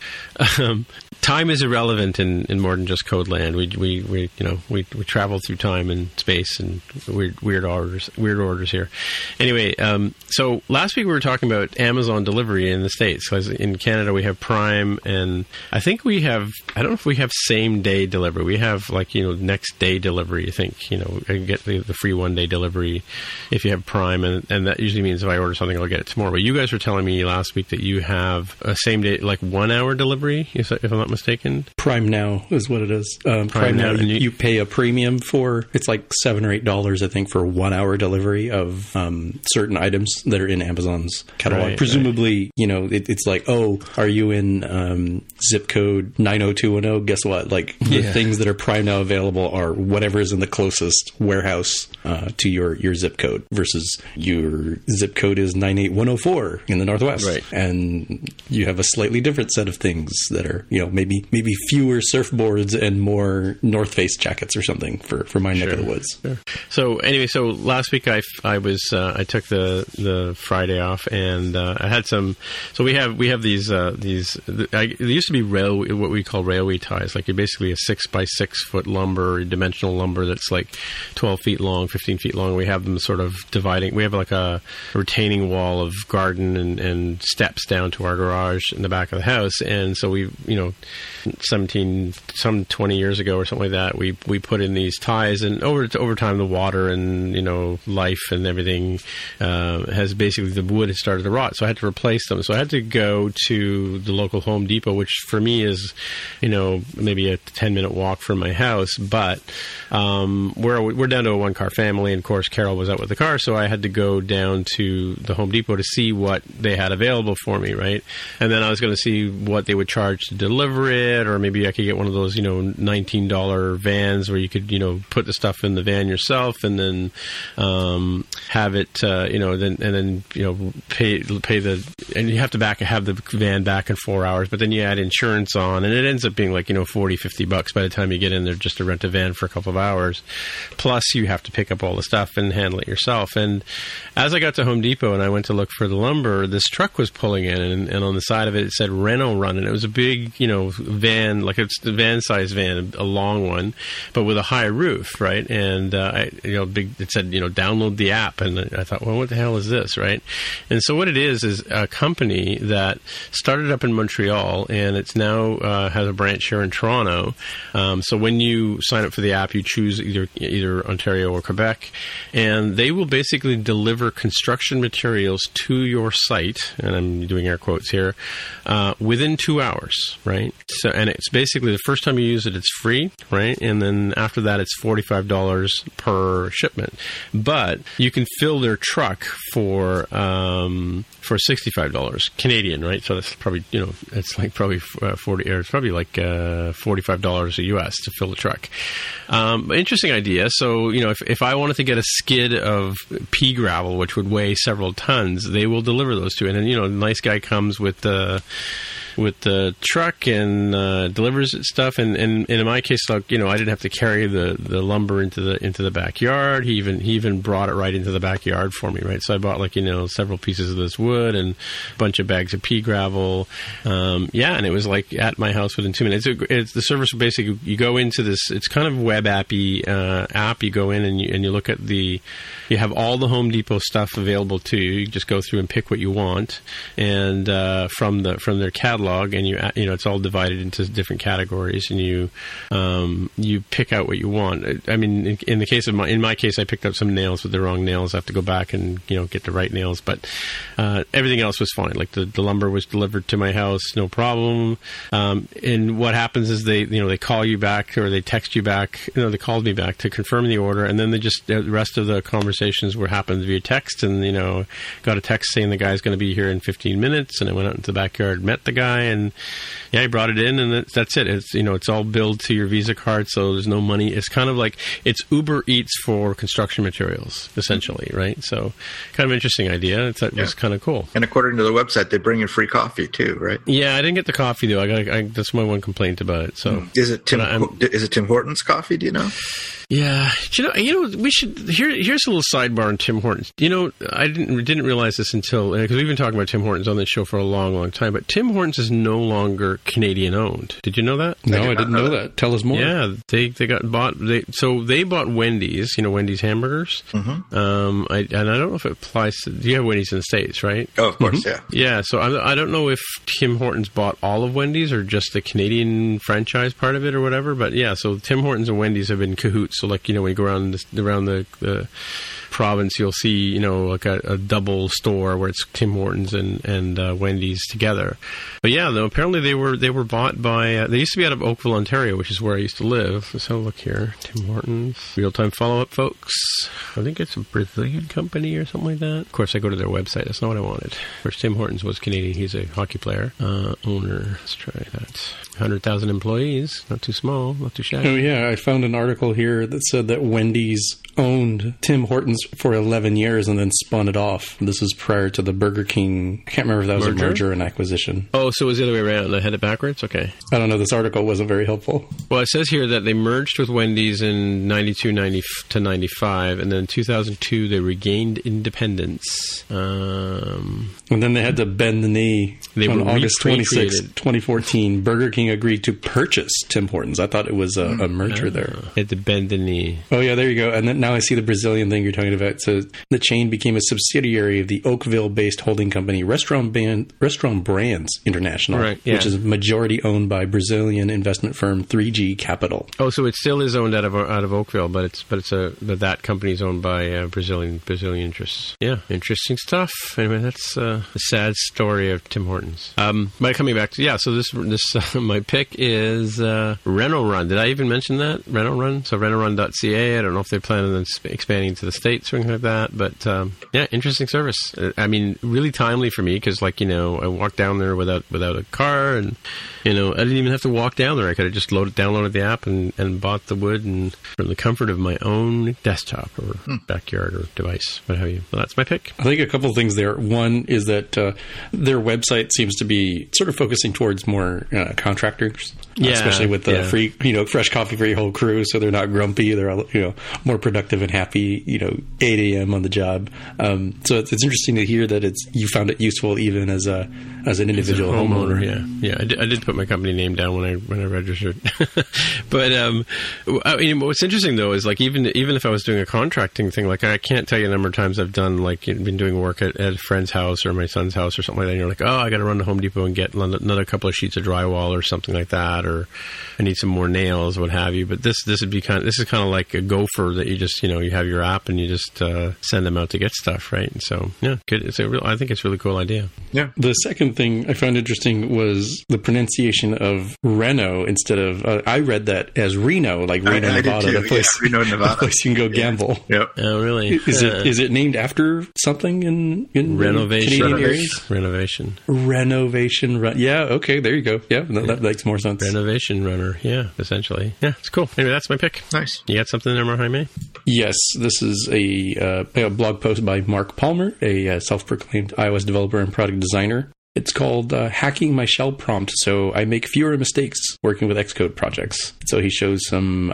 Time is irrelevant in more than just code land. We travel through time and space and weird orders here. Anyway, so last week we were talking about Amazon delivery in the States. So in Canada we have Prime, and I think I don't know if we have same day delivery. We have next day delivery. I think I can get the free 1 day delivery if you have Prime, and that usually means if I order something I'll get it tomorrow. But you guys were telling me last week that you have a same day, like 1 hour delivery, if I'm not mistaken. Prime Now is what it is. Prime Now, you pay a premium for, it's like $7 or $8 I think for 1 hour delivery of certain items that are in Amazon's catalog. Right, presumably, it's like, oh, are you in zip code 90210? Guess what? Like the things that are Prime Now available are whatever is in the closest warehouse to your zip code, versus your zip code is 98104 in the Northwest. Right. And you have a slightly different set of things that are, maybe fewer surfboards and more North Face jackets or something for my neck of the woods. Sure. So anyway, last week I took the Friday off, and I had some. So we have these. They used to be what we call railway ties. Like you're basically a 6 by 6 foot lumber, dimensional lumber that's like 12 feet long, 15 feet long. We have them sort of dividing. We have like a retaining wall of garden and steps down to our garage in the back of the house, and so we 20 years ago or something like that, we put in these ties, and over time the water and life and everything has basically, the wood has started to rot, so I had to replace them. So I had to go to the local Home Depot, which for me is maybe a 10-minute walk from my house, but we're down to a one-car family, and of course Carol was out with the car, so I had to go down to the Home Depot to see what they had available for me, right? And then I was going to see what they would charge to deliver it, or maybe I could get one of those, $19 vans where you could, put the stuff in the van yourself and then have it, pay the, and you have to have the van back in 4 hours, but then you add insurance on, and it ends up being like, $40-$50 by the time you get in there just to rent a van for a couple of hours. Plus you have to pick up all the stuff and handle it yourself. And as I got to Home Depot and I went to look for the lumber, this truck was pulling in, and on the side of it, it said Reno Run, and it was a big, van, like it's the van-sized van, a long one, but with a high roof, right? And it said, download the app, and I thought, well, what the hell is this, right? And so what it is a company that started up in Montreal, and it's now has a branch here in Toronto. So when you sign up for the app, you choose either Ontario or Quebec, and they will basically deliver construction materials to your site, and I'm doing air quotes here, within 2 hours. Right? So, and it's basically the first time you use it, it's free, right? And then after that, it's $45 per shipment. But you can fill their truck for $65 Canadian, right? So that's probably, it's like probably $45 US to fill the truck. Interesting idea. So, if I wanted to get a skid of pea gravel, which would weigh several tons, they will deliver those to you. And then, nice guy comes with the with the truck and delivers stuff. And in my case, like, you know, I didn't have to carry the lumber into the backyard. He even brought it right into the backyard for me, right? So I bought, like, you know, several pieces of this wood and a bunch of bags of pea gravel. And it was like at my house within 2 minutes. It's the service. Basically, you go into this. It's kind of web appy app. You go in and you look at the. You have all the Home Depot stuff available to you. You just go through and pick what you want, and from their catalog, and you know it's all divided into different categories, and you pick out what you want. I mean, in the case of in my case, I picked up some nails with the wrong nails. I have to go back and, you know, get the right nails, but everything else was fine. Like the lumber was delivered to my house, no problem. And what happens is they call you back or they text you back. You know, they called me back to confirm the order, and then they just the rest of the conversations happened via text, and, you know, got a text saying the guy's going to be here in 15 minutes, and I went out into the backyard, met the guy, and yeah, he brought it in, and that's it. It's, you know, it's all billed to your Visa card, so there's no money. It's kind of like it's Uber Eats for construction materials, essentially, right? So kind of interesting idea. It was kind of cool. And according to the website, they bring in free coffee too, right? Yeah, I didn't get the coffee though. That's my one complaint about it. So is it Tim Hortons coffee? Do you know? Yeah, you know, we should. Here's a little sidebar on Tim Hortons. You know, I didn't realize this until because we've been talking about Tim Hortons on this show for a long, long time. But Tim Hortons is no longer Canadian owned. Did you know that? No, I didn't know that. Tell us more. Yeah, they got bought. They bought Wendy's. You know, Wendy's hamburgers. Mm-hmm. And I don't know if it applies to. You have Wendy's in the States, right? Oh, of course, mm-hmm. Yeah. So I don't know if Tim Hortons bought all of Wendy's or just the Canadian franchise part of it or whatever. But yeah, so Tim Hortons and Wendy's have been cahoots. So, like, you know, when you go around the province, you'll see, you know, like a double store where it's Tim Hortons and Wendy's together. But yeah, though, apparently they were bought by. They used to be out of Oakville, Ontario, which is where I used to live. Let's have a look here. Tim Hortons, real time follow up, folks. I think it's a Brazilian company or something like that. Of course, I go to their website. That's not what I wanted. Of course, Tim Hortons was Canadian. He's a hockey player, owner. Let's try that. 100,000 employees, not too small, not too shabby. Oh yeah, I found an article here that said that Wendy's owned Tim Hortons for 11 years and then spun it off. This is prior to the Burger King. I can't remember if that was a merger and acquisition. Oh, so it was the other way around. I had it backwards? Okay. I don't know. This article wasn't very helpful. Well, it says here that they merged with Wendy's in 92 to 95, and then in 2002 they regained independence. And then they had to bend the knee on August 26, 2014. Burger King agreed to purchase Tim Hortons. I thought it was a merger there. At the bend the knee. Oh, yeah, there you go. And then now I see the Brazilian thing you're talking about. So the chain became a subsidiary of the Oakville-based holding company Restaurant Brands International, right, yeah. Which is majority owned by Brazilian investment firm 3G Capital. Oh, so it still is owned out of Oakville, but that company is owned by Brazilian interests. Yeah, interesting stuff. Anyway, that's a sad story of Tim Hortons. But coming back to so this my pick is RenoRun. Did I even mention that? RenoRun. So RenoRun.ca. I don't know if they plan on expanding to the States or anything like that, but interesting service. I mean, really timely for me because, like, you know, I walked down there without a car, and, you know, I didn't even have to walk down there. I could have just downloaded the app and bought the wood and from the comfort of my own desktop or backyard or device, what have you. Well, that's my pick. I think a couple of things there. One is that their website seems to be sort of focusing towards more contractors, especially with the free, you know, fresh coffee for your whole crew, so they're not grumpy. They're all, you know, more productive and happy, you know, 8 a.m. on the job. So it's interesting to hear that you found it useful even as an individual homeowner. Yeah. I did put my company name down when I registered. But I mean, what's interesting though is, like, even if I was doing a contracting thing, like, I can't tell you the number of times I've done, like, been doing work at a friend's house or my son's house or something like that. And you're like, oh, I got to run to Home Depot and get another couple of sheets of drywall or something like that, or I need some more nails, what have you. But this would be kind of like a gopher that you just, you know, you have your app and you just send them out to get stuff, right? And so, yeah, good. I think it's a really cool idea. Yeah. The second thing I found interesting was the pronunciation of Reno instead of, I read that as Reno, like Reno, Nevada, the place, yeah, Reno, Nevada. The place you can go gamble. Yep. Oh, really? Is it named after something in Canadian areas? Renovation. Yeah, okay, there you go. Yeah, that makes more sense. Renovation runner, yeah, essentially. Yeah, it's cool. Anyway, that's my pick. Nice. You got something there, Jaime? Yes, this is a blog post by Mark Palmer, a self-proclaimed iOS developer and product designer. It's called Hacking My Shell Prompt, so I make fewer mistakes working with Xcode projects. So he shows some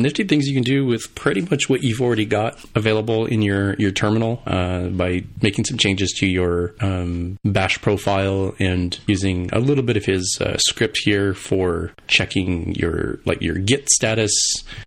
nifty things you can do with pretty much what you've already got available in your terminal by making some changes to your bash profile and using a little bit of his script here for checking your Git status,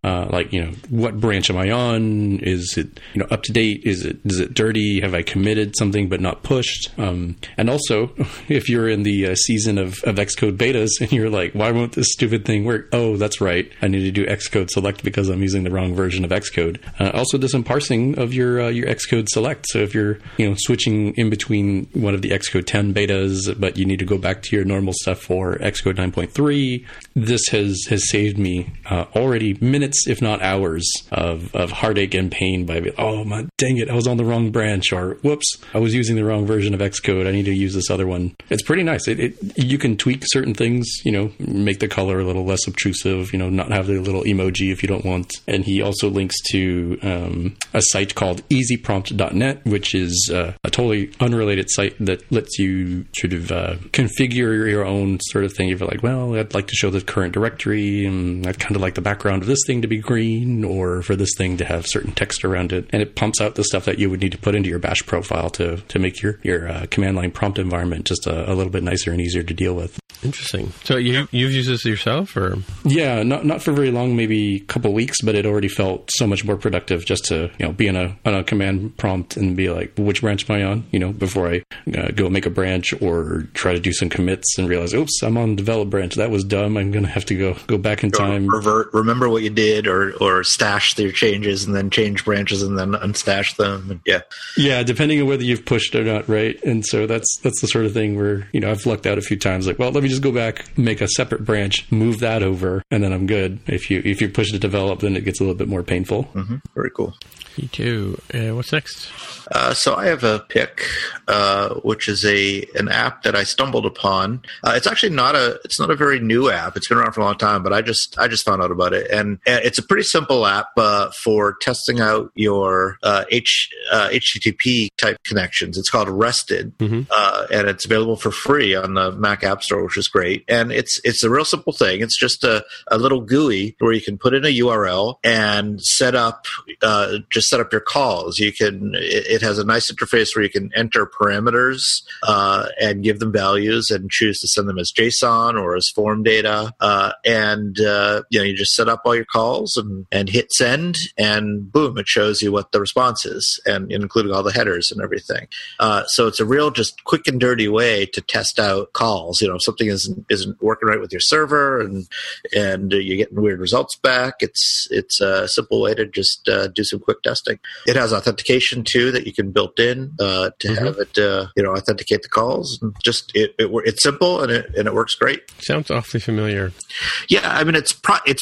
what branch am I on? Is it up to date? Is it dirty? Have I committed something but not pushed? And also, if you're in the season of Xcode betas and you're like, why won't this stupid thing work? Oh, that's right. I need to do Xcode Select because I'm using the wrong version of Xcode. Also, there's some parsing of your Xcode Select. So if you're switching in between one of the Xcode 10 betas, but you need to go back to your normal stuff for Xcode 9.3, this has saved me already minutes, if not hours, of heartache and pain by, oh my, dang it, I was on the wrong branch, or whoops, I was using the wrong version of Xcode. I need to use this other one. It's pretty nice. You can tweak certain things, make the color a little less obtrusive, not have the little emoji if you don't want. And he also links to a site called easyprompt.net, which is a totally unrelated site that lets you sort of configure your own sort of thing. If you're like, well, I'd like to show the current directory, and I'd kind of like the background of this thing to be green, or for this thing to have certain text around it. And it pumps out the stuff that you would need to put into your bash profile to make your command line prompt environment just a little bit nicer and easier to deal with. Interesting. So you've used this yourself, or? Yeah, not for very long, maybe a couple of weeks, but it already felt so much more productive just to be on a command prompt and be like, which branch am I on? Before I go make a branch or try to do some commits and realize, oops, I'm on the develop branch. That was dumb. I'm going to have to go back in time. Revert. Remember what you did, or stash their changes and then change branches and then unstash them. Yeah. Depending on whether you've pushed or not, right? And so that's the sort of thing where I've lucked out a few times. Like, well, let me just go back, make a separate branch, move that over, and then I'm good. If you push to develop, then it gets a little bit more painful. Mm-hmm. Very cool. You too. What's next? So I have a pick, which is an app that I stumbled upon. It's actually not a very new app. It's been around for a long time, but I just found out about it, and it's a pretty simple app for testing out your HTTP type connections. It's called Rested, and it's available for free on the Mac App Store, which is great. And it's a real simple thing. It's just a little GUI where you can put in a URL and set up your calls. You can. It has a nice interface where you can enter parameters and give them values and choose to send them as JSON or as form data. You just set up all your calls and hit send, and boom, it shows you what the response is, and including all the headers and everything. So it's a real just quick and dirty way to test out calls. If something isn't working right with your server and you're getting weird results back, it's a simple way to just do some quick testing. It has authentication too that you can built in to have it, authenticate the calls. Just it's simple and it works great. Sounds awfully familiar. Yeah, I mean it's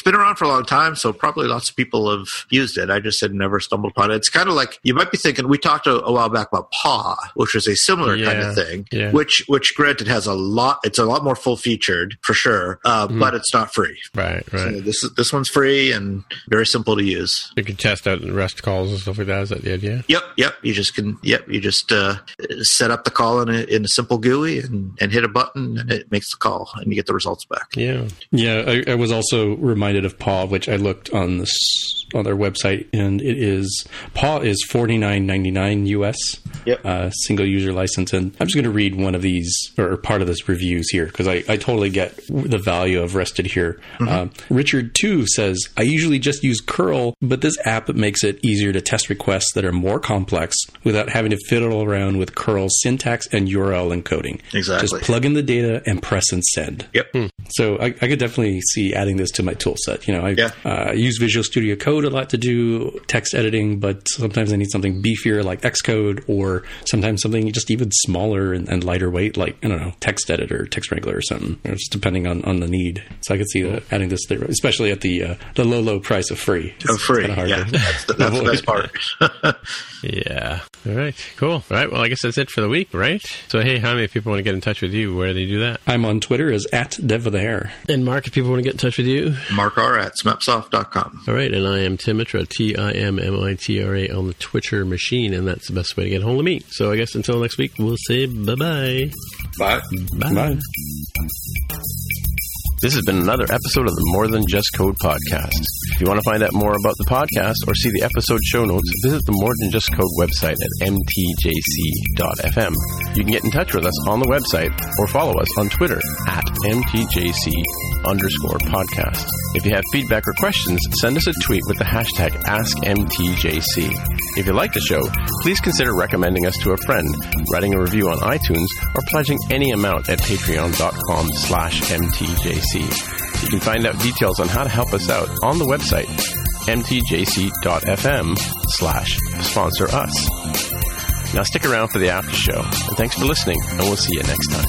been around for a long time, so probably lots of people have used it. I just had never stumbled upon it. It's kind of like you might be thinking. We talked a while back about PAW, which was a similar kind of thing. Yeah. Which granted has a lot. It's a lot more full featured for sure, but it's not free. Right. So this one's free and very simple to use. You can test out REST calls and stuff like that. Is that the idea? Yep. You just set up the call in a simple GUI and hit a button and it makes the call and you get the results back. Yeah. I was also reminded of PAW, which I looked on their website, and PAW is $49.99 US, single user license. And I'm just going to read one of these or part of this reviews here because I totally get the value of Rested here. Richard 2 says, I usually just use curl, but this app makes it easier to test requests that are more complex without having to fiddle around with curl syntax and URL encoding. Exactly. Just plug in the data and press and send. Yep. So I could definitely see adding this to my tool set. I use Visual Studio Code a lot to do text editing, but sometimes I need something beefier like Xcode, or sometimes something just even smaller and lighter weight like, I don't know, text editor, text wrangler or something, just depending on the need. So I could see adding this there, especially at the low price of free. That's the best part. Yeah. All right. Cool. All right. Well, I guess that's it for the week, right? So, hey, Jaime, if people want to get in touch with you, where do they do that? I'm on Twitter as @devwithair. And Mark, if people want to get in touch with you? MarkR@smapsoft.com. All right. And I am Timitra, Timmitra on the Twitter machine, and that's the best way to get hold of me. So I guess until next week, we'll say bye-bye. Bye. Bye. Bye. This has been another episode of the More Than Just Code podcast. If you want to find out more about the podcast or see the episode show notes, visit the More Than Just Code website at mtjc.fm. You can get in touch with us on the website or follow us on Twitter at mtjc_podcast. If you have feedback or questions, send us a tweet with the hashtag AskMTJC. If you like the show, please consider recommending us to a friend, writing a review on iTunes, or pledging any amount at patreon.com/mtjc. You can find out details on how to help us out on the website, mtjc.fm/sponsor us. Now stick around for the after show, and thanks for listening, and we'll see you next time.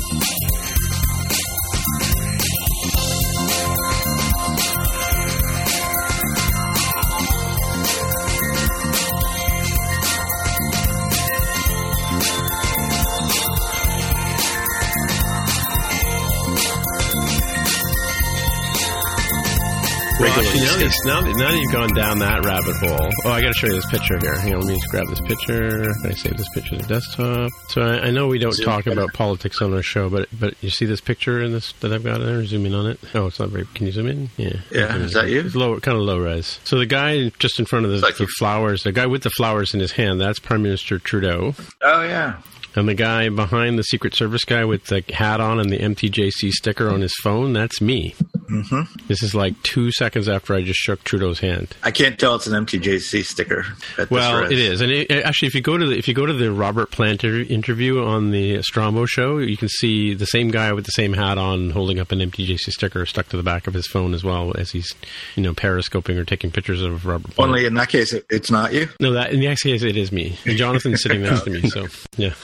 Now that you've gone down that rabbit hole, oh, I got to show you this picture here. Hang on, let me just grab this picture. Can I save this picture to desktop? So I know we don't talk about politics on our show, but you see this picture in this that I've got in there? Zoom in on it. Oh, it's not very. Can you zoom in? Yeah. Yeah. Is that you? It's low, kind of low res. So the guy just in front of the flowers, the guy with the flowers in his hand, that's Prime Minister Trudeau. Oh yeah. And the guy behind the Secret Service guy with the hat on and the MTJC sticker on his phone, that's me. Mm-hmm. This is like 2 seconds after I just shook Trudeau's hand. I can't tell it's an MTJC sticker. Well, it is. And actually, if you go to the Robert Plant interview on the Strombo show, you can see the same guy with the same hat on holding up an MTJC sticker stuck to the back of his phone as well as he's, periscoping or taking pictures of Robert Plant. Only in that case, it's not you? No, in the next case, it is me. And Jonathan's sitting next to me, so yeah.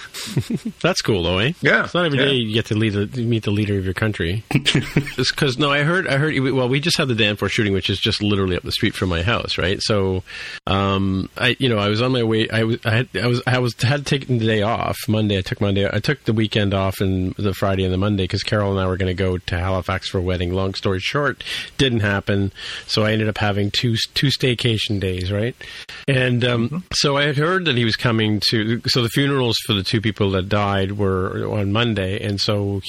That's cool, though, eh? Yeah. It's not every day you get to meet the leader of your country. Because, I heard. Well, we just had the Danforth shooting, which is just literally up the street from my house, right? So, I was on my way. I had taken the day off Monday. I took the weekend off and the Friday and the Monday because Carol and I were going to go to Halifax for a wedding. Long story short, didn't happen. So I ended up having two staycation days, right? And so I had heard that he was coming to. So the funerals for the two people that died were on Monday, and so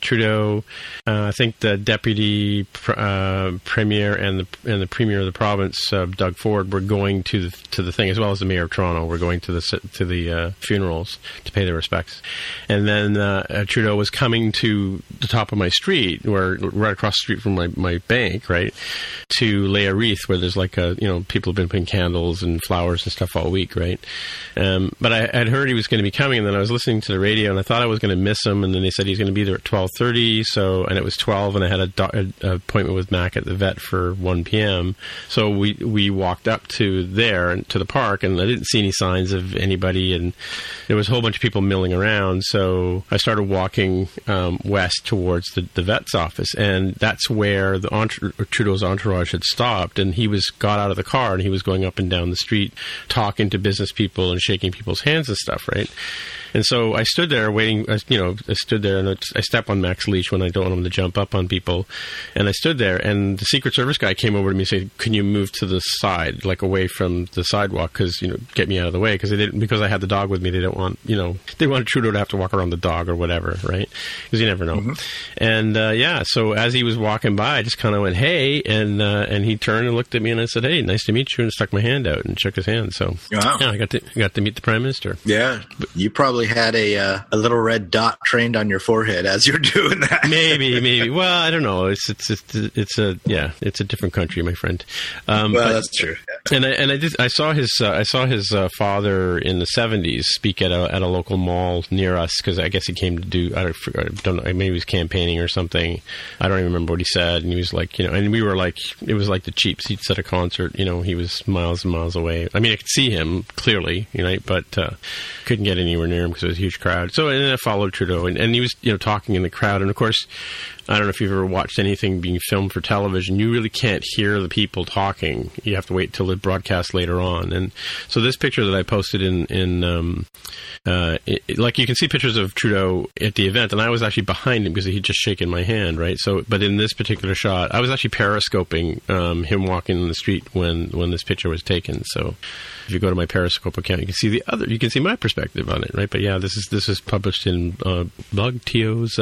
Trudeau, I think the deputy premier and the premier of the province, Doug Ford, were going to the thing, as well as the mayor of Toronto, were going to the funerals to pay their respects. And then Trudeau was coming to the top of my street, where right across the street from my bank, right, to lay a wreath where there's people have been putting candles and flowers and stuff all week, right? But I had heard he was going to be coming, and then I was listening to the radio, and I thought I was going to miss him, and then they said he's going to be there at 12:30, and it was 12, and I had an appointment with Mac at the vet for 1 p.m., so we walked up to there, to the park, and I didn't see any signs of anybody, and there was a whole bunch of people milling around, so I started walking west towards the vet's office, and that's where Trudeau's entourage had stopped, and he got out of the car, and he was going up and down the street, talking to business people and shaking people's hands and stuff, right? And so I stood there waiting, and I step on Mac's leash when I don't want him to jump up on people. And I stood there, and the Secret Service guy came over to me and said, "Can you move to the side, like away from the sidewalk, because, get me out of the way," because I had the dog with me. They don't want, they wanted Trudeau to have to walk around the dog or whatever, right? Because you never know. Mm-hmm. And, so as he was walking by, I just kind of went, "Hey," and he turned and looked at me, and I said, "Hey, nice to meet you," and stuck my hand out and shook his hand. So, wow. Yeah, I got to meet the Prime Minister. Yeah, you probably had a little red dot trained on your forehead as you're doing that. Maybe. Well, I don't know. It's a different country, my friend. That's true. Yeah. I saw his father in the 70s speak at a local mall near us, because I guess he came to do, I don't know, maybe he was campaigning or something. I don't even remember what he said. And he was like, and we were like, it was like the cheap seats at a concert. He was miles and miles away. I mean, I could see him clearly, but couldn't get anywhere near room because it was a huge crowd. So, and I followed Trudeau, and he was, you know, talking in the crowd. And of course, I don't know if you've ever watched anything being filmed for television. You really can't hear the people talking. You have to wait till it broadcasts later on. And so this picture that I posted like you can see pictures of Trudeau at the event, and I was actually behind him because he'd just shaken my hand, right? So, but in this particular shot, I was actually periscoping him walking in the street when this picture was taken. So if you go to my Periscope account, you can see you can see my perspective on it, right? But yeah, this is published in BlogTO's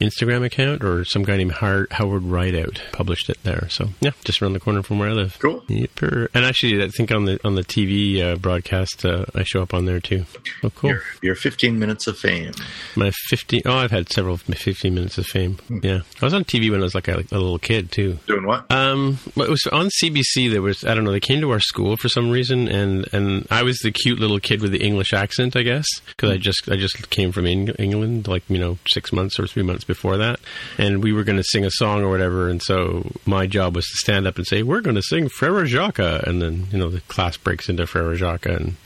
Instagram account, or some guy named Howard Rideout published it there. So yeah, just around the corner from where I live. Cool. Yipper. And actually, I think on the TV broadcast, I show up on there too. Oh, cool. Your 15 minutes of fame. My 15. Oh, I've had several 15 minutes of fame. Hmm. Yeah, I was on TV when I was like a little kid too. Doing what? It was on CBC. There was, I don't know, they came to our school for some reason, and I was the cute little kid with the English accent, I guess, because I just came from England, like, you know, 6 months or 3 months before that, and we were going to sing a song or whatever, and so my job was to stand up and say, "We're going to sing Frere Jacques," and then, you know, the class breaks into Frere Jacques, and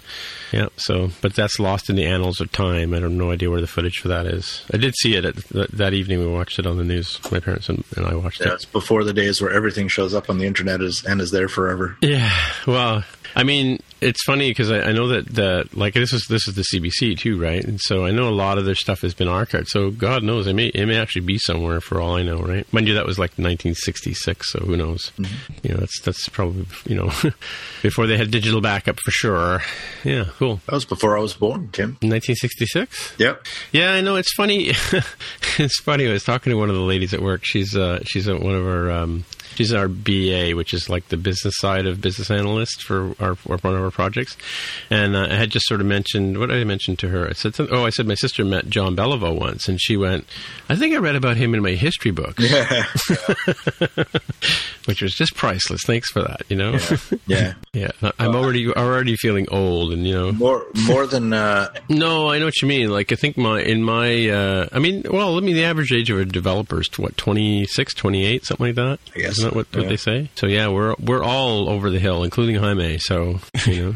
yeah, so, but that's lost in the annals of time. I have no idea where the footage for that is. I did see it that evening. We watched it on the news. My parents and I watched it. It's before the days where everything shows up on the internet and is there forever. Yeah, well, I mean, it's funny because I know that this is the CBC too, right? And so I know a lot of their stuff has been archived. So God knows, it may actually be somewhere for all I know, right? Mind you, that was like 1966, so who knows? Mm-hmm. You know, that's probably, you know, before they had digital backup for sure. Yeah, cool. That was before I was born, Tim. 1966. Yep. Yeah, I know. It's funny. I was talking to one of the ladies at work. She's one of our. She's our BA, which is like the business side of business analyst for one of our projects. And I had just sort of mentioned, what did I mention to her? I said, I said my sister met John Beliveau once, and she went, "I think I read about him in my history books." Yeah. Which was just priceless. Thanks for that, you know? Yeah. Yeah. I'm already feeling old, and, you know. More than... No, I know what you mean. Like, I think the average age of a developer is, 26, 28, something like that? I guess. Isn't that what they say? So yeah, we're all over the hill, including Jaime. So, you know.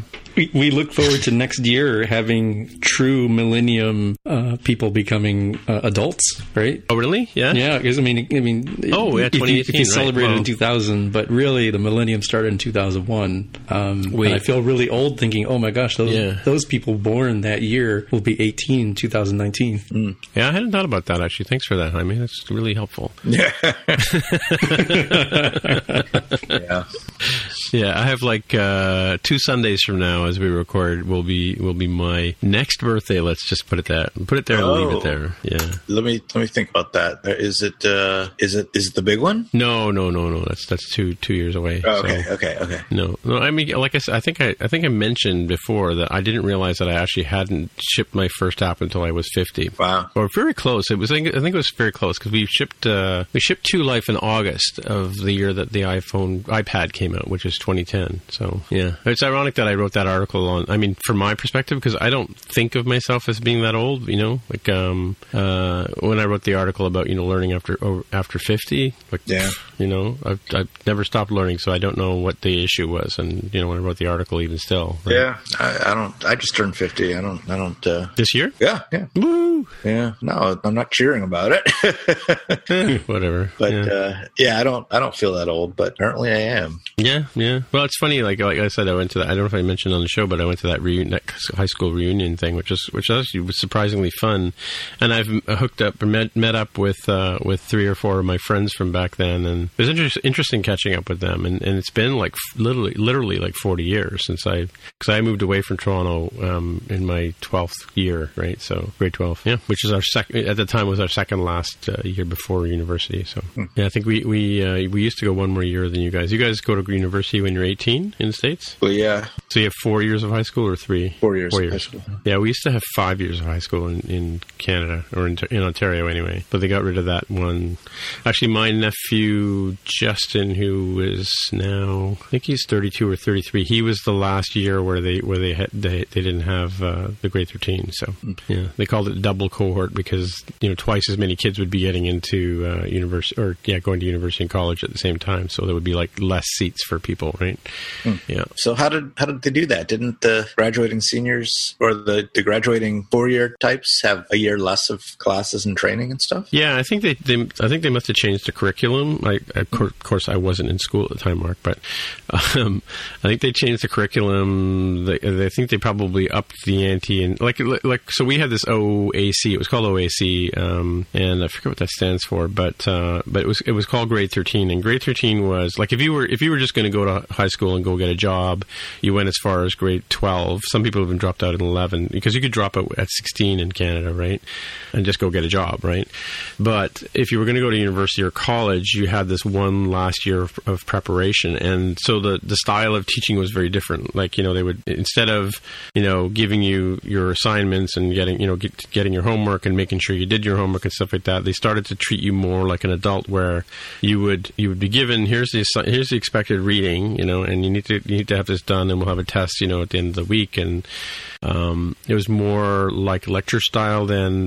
We look forward to next year having true millennium people becoming adults, right? Oh, really? Yeah. Yeah, because I mean. Oh, yeah. 2018. If you celebrated in 2000, but really the millennium started in 2001. And I feel really old thinking, oh my gosh, those people born that year will be 18 in 2019. Mm. Yeah, I hadn't thought about that actually. Thanks for that, Jaime. That's really helpful. Yeah. Yeah. Yeah, I have like 2 Sundays from now, as we record, will be my next birthday. Let's just put it there and leave it there. Yeah. Let me think about that. Is it the big one? No. That's two years away. Oh, okay. So, okay. No. I mean, like I said, I think I mentioned before that I didn't realize that I actually hadn't shipped my first app until I was 50. Wow. Or very close. It was. I think it was very close because we shipped 2 Life in August of the year that the iPad came out, which is 2010. So yeah, it's ironic that I wrote that article on. I mean, from my perspective, because I don't think of myself as being that old. You know, like when I wrote the article about, you know, learning after 50. Like, yeah. You know, I've never stopped learning, so I don't know what the issue was. And you know, when I wrote the article, even still. Right? Yeah, I don't. I just turned 50. I don't. This year? Yeah. Woo! Yeah. No, I'm not cheering about it. Whatever. But yeah. I don't feel that old, but apparently I am. Yeah. Well, it's funny. Like I said, I went to that. I don't know if I mentioned on the show, but I went to that high school reunion thing, which actually was surprisingly fun. And I've hooked up or met up with 3 or 4 of my friends from back then, and it was interesting catching up with them. And it's been like literally like 40 years because I moved away from Toronto in my 12th year, right? So grade 12, yeah, which is at the time was our second last year before university. So yeah, I think we used to go one more year than you guys. You guys go to university when you're 18 in the States? Well, yeah. So you have 4 years of high school or 3? 4 years. 4 years. High school. Yeah, we used to have 5 years of high school in Canada, or in Ontario anyway. But they got rid of that one. Actually, my nephew, Justin, who is now, I think he's 32 or 33. He was the last year where they didn't have the grade 13. So yeah, they called it double double cohort because, you know, twice as many kids would be getting into university or going to university and college at the same time. So there would be like less seats for people, right? Mm. Yeah. So how did they do that? Didn't the graduating seniors or the graduating four-year types have a year less of classes and training and stuff? Yeah, I think they must have changed the curriculum. Of course, I wasn't in school at the time, Mark, but I think they changed the curriculum. I think they probably upped the ante, and like so we had this OAC. It was called OAC, and I forget what that stands for, but it was called Grade 13. And Grade 13 was like if you were just going to go to high school and go get a job, you went as far as Grade 12. Some people have been dropped out at 11 because you could drop out at 16 in Canada, right, and just go get a job, right? But if you were going to go to university or college, you had this one last year of preparation, and so the style of teaching was very different. Like, you know, they would, instead of, you know, giving you your assignments and getting your homework and making sure you did your homework and stuff like that, they started to treat you more like an adult, where you would be given, here's the expected reading, you know, and you need to have this done, and we'll have a test, you know, at the end of the week. And it was more like lecture style than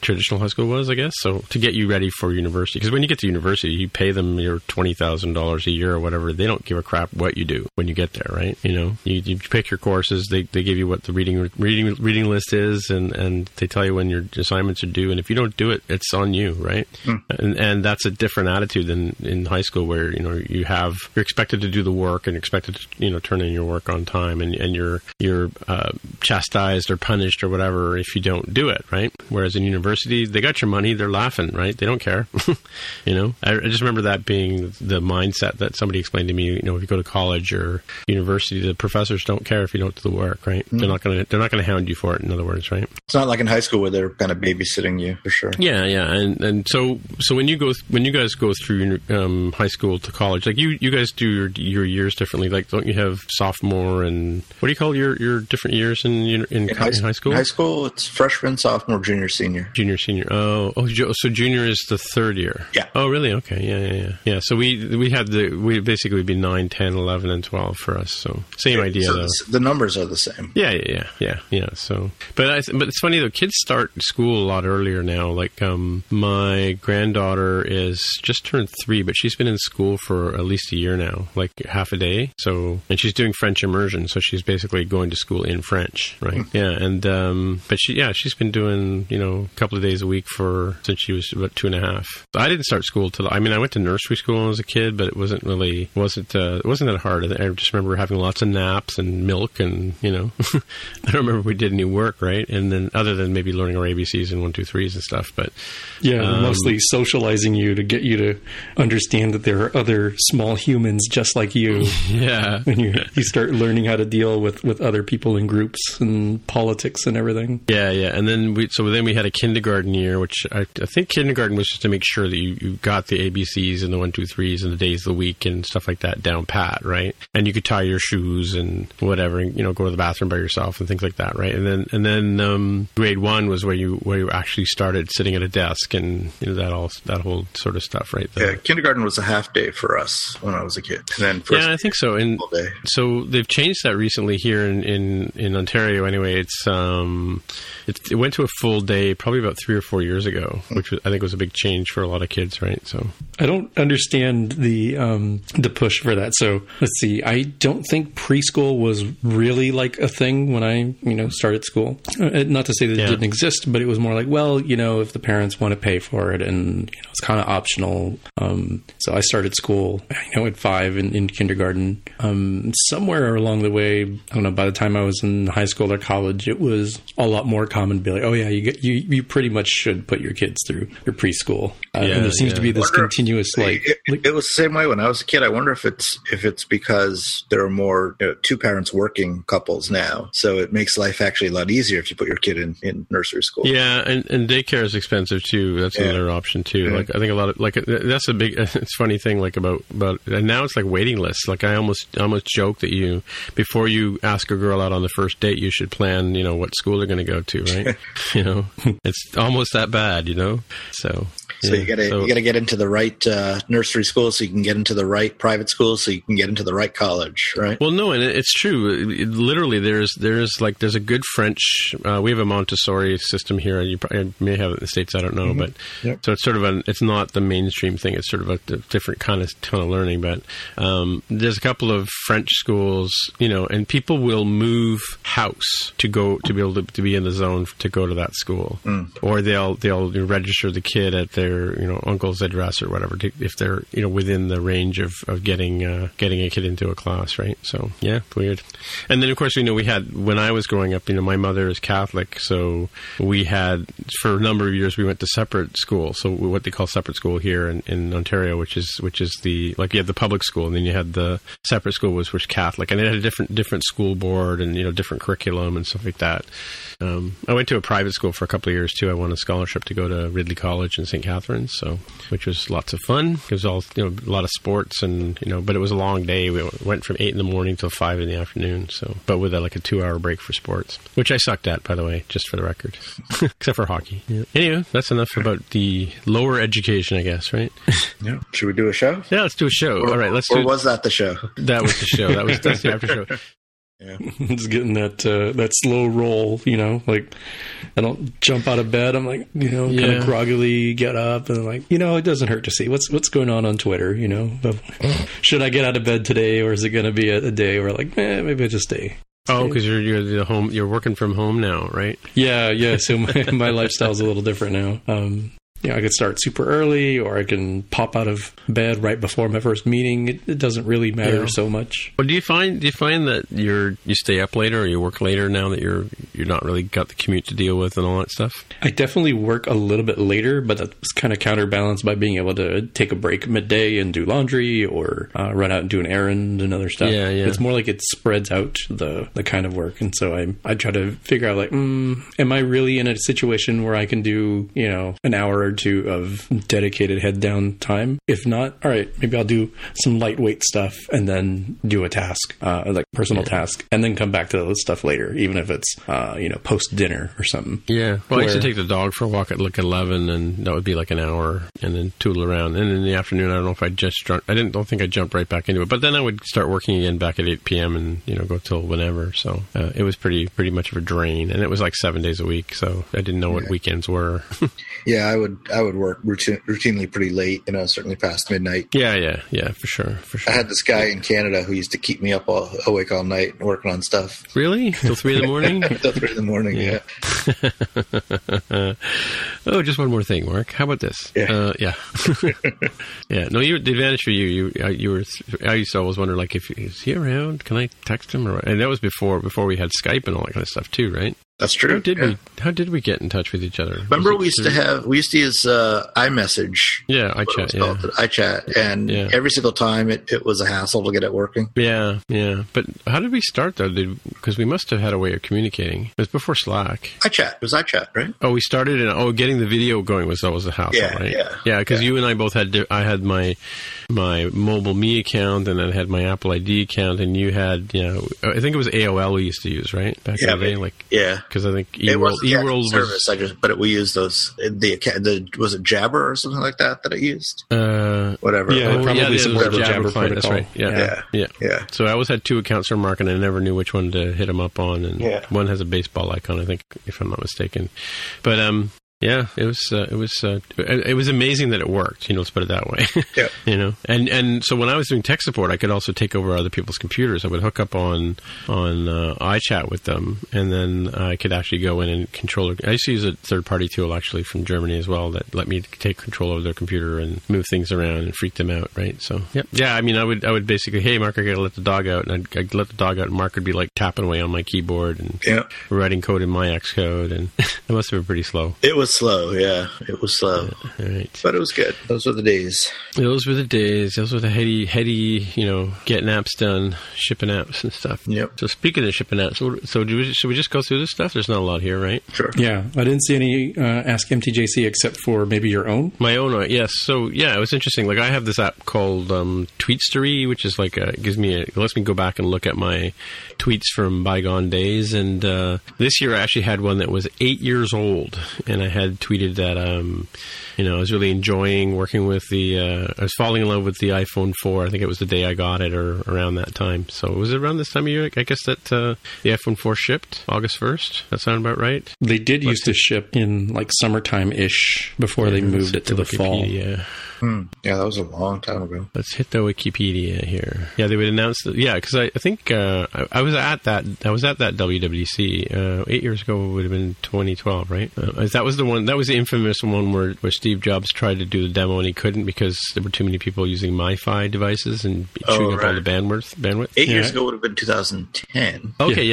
traditional high school was, I guess. So to get you ready for university, because when you get to university, you pay them your $20,000 a year or whatever. They don't give a crap what you do when you get there, right? You know, you pick your courses. They give you what the reading list is, and they tell you when your assignments are due. And if you don't do it, it's on you, right? Mm. And that's a different attitude than in high school, where, you know, you're expected to do the work and expected to, you know, turn in your work on time, and you're chastised or punished or whatever if you don't do it, right? Whereas in university, they got your money, they're laughing, right? They don't care. You know, I just remember that being the mindset that somebody explained to me. You know, if you go to college or university, the professors don't care if you don't do the work, right? Mm. They're not going to hound you for it, in other words, right? It's not like in high school where they're kind of babysitting you, for sure. Yeah, and so when you guys go through high school to college, like you guys do your years differently. Like, don't you have sophomore and what do you call your different years in high school? In high school, it's freshman, sophomore, junior, senior. Junior, senior. Oh, so junior is the third year. Yeah. Oh, really? Okay. Yeah. So we had we basically would be 9, 10, 11, and 12 for us. So same idea. So the numbers are the same. Yeah. So, but it's funny though. Kids start school a lot earlier now. Like my granddaughter is just turned 3, but she's been in school for at least a year now, like half a day. So, and she's doing French immersion, so she's basically going to school in French, right? Yeah, and but she's been doing, you know, a couple of days a week since she was about 2.5. I didn't start school I went to nursery school when I was a kid, but it wasn't that hard. I just remember having lots of naps and milk, and, you know, I don't remember if we did any work, right? And then other than maybe learning our ABCs and 1, 2, 3s and stuff, but yeah, mostly socializing you to get you to understand that there are other small humans just like you. Yeah, and you start learning how to deal with other people in groups and politics and everything. Yeah, and then we had a kindergarten year, which I think kindergarten was just to make sure that you got the ABCs and the 1, 2, 3s and the days of the week and stuff like that down pat, right? And you could tie your shoes and whatever, and, you know, go to the bathroom by yourself and things like that, right? And then grade 1 was where you actually started sitting at a desk and, you know, that whole sort of stuff, right? Kindergarten was a half day for us when I was a kid. And then I think so. And so they've changed that recently here in Ontario. Anyway, it went to a full day probably about 3 or 4 years ago, which was, I think, was a big change for a lot of kids, right? So I don't understand the push for that. So let's see. I don't think preschool was really like a thing when I, you know, started school. Not to say that it didn't exist, but it was more like, well, you know, if the parents want to pay for it, and, you know, it's kind of optional. So I started school, you know, at 5 in kindergarten. Somewhere along the way, I don't know, by the time I was in high school or college, it was a lot more common to be like, oh yeah, you pretty much should put your kids through your preschool. And there seems to be this continuous it was the same way when I was a kid. I wonder if it's because there are more, you know, two parents working couples now, so it makes life actually a lot easier if you put your kid in nursery school. Yeah, and daycare is expensive too. That's another option too. Yeah. Like I think a lot of that's a big it's funny thing like about and now it's like waiting lists. Like I almost joke that you, before you ask a girl out on the first date, you should plan, you know, what school they're going to go to, right? You know, it's almost that bad, you know, so... So you got to get into the right nursery school, so you can get into the right private school, so you can get into the right college, right? Well, no, and it's true. Literally, there's a good French. We have a Montessori system here, and you may have it in the States. I don't know, but so it's sort of it's not the mainstream thing. It's sort of a different kind of learning. But there's a couple of French schools, and people will move house to go to be able to be in the zone to go to that school, or they'll register the kid at their uncle's address or whatever if they're within the range of getting a kid into a class, right? So yeah, weird. And then of course we had, when I was growing up, my mother is Catholic, so we had for a number of years we went to separate school. So what they call separate school here in Ontario, which is the, like, you had the public school and then you had the separate school was Catholic, and it had a different school board and different curriculum and stuff like that. I went to a private school for a couple of years too. I won a scholarship to go to Ridley College in St. Catharines, which was lots of fun. It was all a lot of sports, and but it was a long day. We went from 8 a.m. till 5 p.m. So, but with a 2-hour break for sports, which I sucked at, by the way, just for the record, except for hockey. Yeah. Anyway, that's enough about the lower education, I guess, right? Yeah. Should we do a show? Yeah, let's do a show. All right, let's. Or was that the show? That was the show. That's the after show. Yeah. It's getting that slow roll, like I don't jump out of bed. I'm like, kind of groggily get up and like, it doesn't hurt to see what's going on Twitter, should I get out of bed today? Or is it going to be a day where like, maybe I just stay. Oh, because you're working from home now, right? Yeah. So my lifestyle's a little different now. I could start super early, or I can pop out of bed right before my first meeting. It doesn't really matter so much. Well, do you find that you stay up later or you work later now that you're not really got the commute to deal with and all that stuff? I definitely work a little bit later, but that's kind of counterbalanced by being able to take a break midday and do laundry or run out and do an errand and other stuff. Yeah. It's more like it spreads out the kind of work, and so I try to figure out like, am I really in a situation where I can do an hour or two of dedicated head down time? If not, all right, maybe I'll do some lightweight stuff and then do a task, like personal task, and then come back to the stuff later, even if it's post dinner or something. Yeah, well, I used to take the dog for a walk at 11, and that would be like an hour, and then tootle around. And in the afternoon, I don't know if I just I don't think I jumped right back into it, but then I would start working again back at 8 p.m. and go till whenever. So it was pretty much of a drain, and it was like 7 days a week, so I didn't know what weekends were. Yeah, I would work routinely pretty late, certainly past midnight. Yeah, for sure. I had this guy in Canada who used to keep me up awake all night working on stuff. Really? Till 3 in the morning? Till 3 in the morning, yeah. Oh, just one more thing, Mark. How about this? Yeah. Yeah. No, the advantage for you were, I used to always wonder, like, is he around? Can I text him? And that was before we had Skype and all that kind of stuff too, right? That's true. How did we get in touch with each other? Remember, we used to use iMessage. Yeah, iChat. Yeah. iChat, and every single time it was a hassle to get it working. Yeah. But how did we start though? Because we must have had a way of communicating. It was before Slack. It was iChat, right? Oh, we started and getting the video going was always a hassle, right? Yeah. Because you and I both had I had my Mobile Me account, and then I had my Apple ID account, and you had I think it was AOL we used to use, right? Back in the day, Because I think eWorld service. We used those. Was it Jabber or something like that I used? Whatever. Yeah, probably some Jabber protocol. That's right. Yeah. So I always had two accounts for Mark, and I never knew which one to hit him up on. And one has a baseball icon, I think, if I'm not mistaken. But yeah, it was amazing that it worked. Let's put it that way. Yeah. And so when I was doing tech support, I could also take over other people's computers. I would hook up on iChat with them, and then I could actually go in and control. I used to use a third party tool actually from Germany as well that let me take control of their computer and move things around and freak them out. Right. So yeah. I mean, I would basically, hey Mark, I gotta let the dog out, and I'd let the dog out, and Mark would be like tapping away on my keyboard and writing code in my Xcode, and it must have been pretty slow. It was slow. Right. But it was good. Those were the days. Those were the heady, getting apps done, shipping apps and stuff. Yep. So speaking of shipping apps, should we just go through this stuff? There's not a lot here, right? Sure. Yeah. I didn't see any Ask MTJC except for maybe your own. My own, yes. So, yeah, it was interesting. Like, I have this app called Tweetstery, which is like lets me go back and look at my tweets from bygone days. And this year I actually had one that was 8 years old, and I had had tweeted that, I was really enjoying working with the, I was falling in love with the iPhone 4. I think it was the day I got it or around that time. So it was around this time of year, I guess, that the iPhone 4 shipped August 1st. That sound about right? They did used to ship in like summertime-ish before they moved it to the fall. Yeah. Yeah, that was a long time ago. Let's hit the Wikipedia here. Yeah, they would announce that. Yeah, because I think I was at that WWDC 8 years ago. It would have been 2012, right? That was the one. That was the infamous one where Steve Jobs tried to do the demo and he couldn't because there were too many people using MiFi devices and chewing up all the bandwidth. Eight years ago would have been 2010. Okay,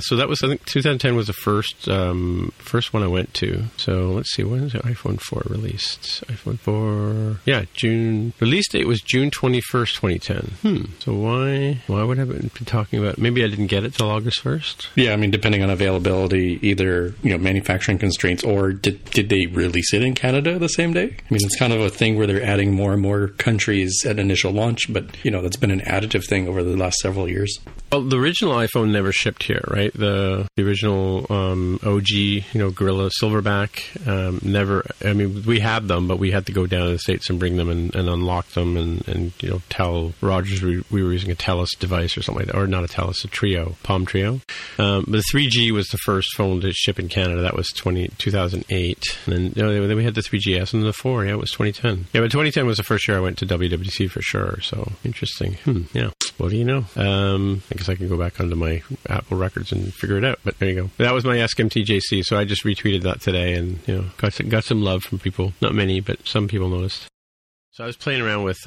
so that was, I think 2010 was the first one I went to. So let's see, when is the iPhone 4 released? iPhone 4. Yeah, June. Release date was June 21st, 2010. So why would I have been talking about it? Maybe I didn't get it till August 1st? Yeah, I mean, depending on availability, either, manufacturing constraints, or did they release it in Canada the same day? I mean, it's kind of a thing where they're adding more and more countries at initial launch, but, that's been an additive thing over the last several years. Well, the original iPhone never shipped here, right? The original OG, Gorilla Silverback, we had them, but we had to go down to the States and bring them and unlock them and tell Rogers we were using a Telus device or something like that, or not a Telus, a Palm Trio. But the 3G was the first phone to ship in Canada. That was 2008. And then, then we had the 3GS and the 4. Yeah, it was 2010. Yeah, but 2010 was the first year I went to WWDC for sure. So interesting. Yeah. What do you know? I guess I can go back onto my Apple records and figure it out. But there you go. That was my Ask MTJC. So I just retweeted that today and got some love from people. Not many, but some people noticed. So I was playing around with,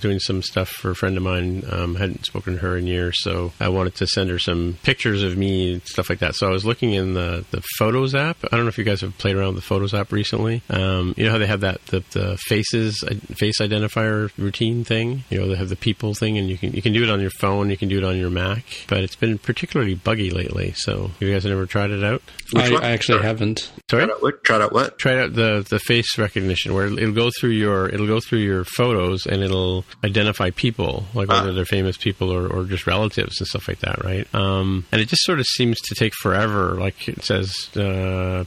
doing some stuff for a friend of mine. Hadn't spoken to her in years, so I wanted to send her some pictures of me and stuff like that. So I was looking in the Photos app. I don't know if you guys have played around with the Photos app recently. You know how they have that the face identifier routine thing. They have the people thing, and you can do it on your phone, you can do it on your Mac, but it's been particularly buggy lately. So you guys have never tried it out? I actually haven't. Sorry? Tried out what? Tried out the face recognition, where it'll go through your photos and it'll identify people, like whether they're famous people or just relatives and stuff like that, right? And it just sort of seems to take forever. Like it says,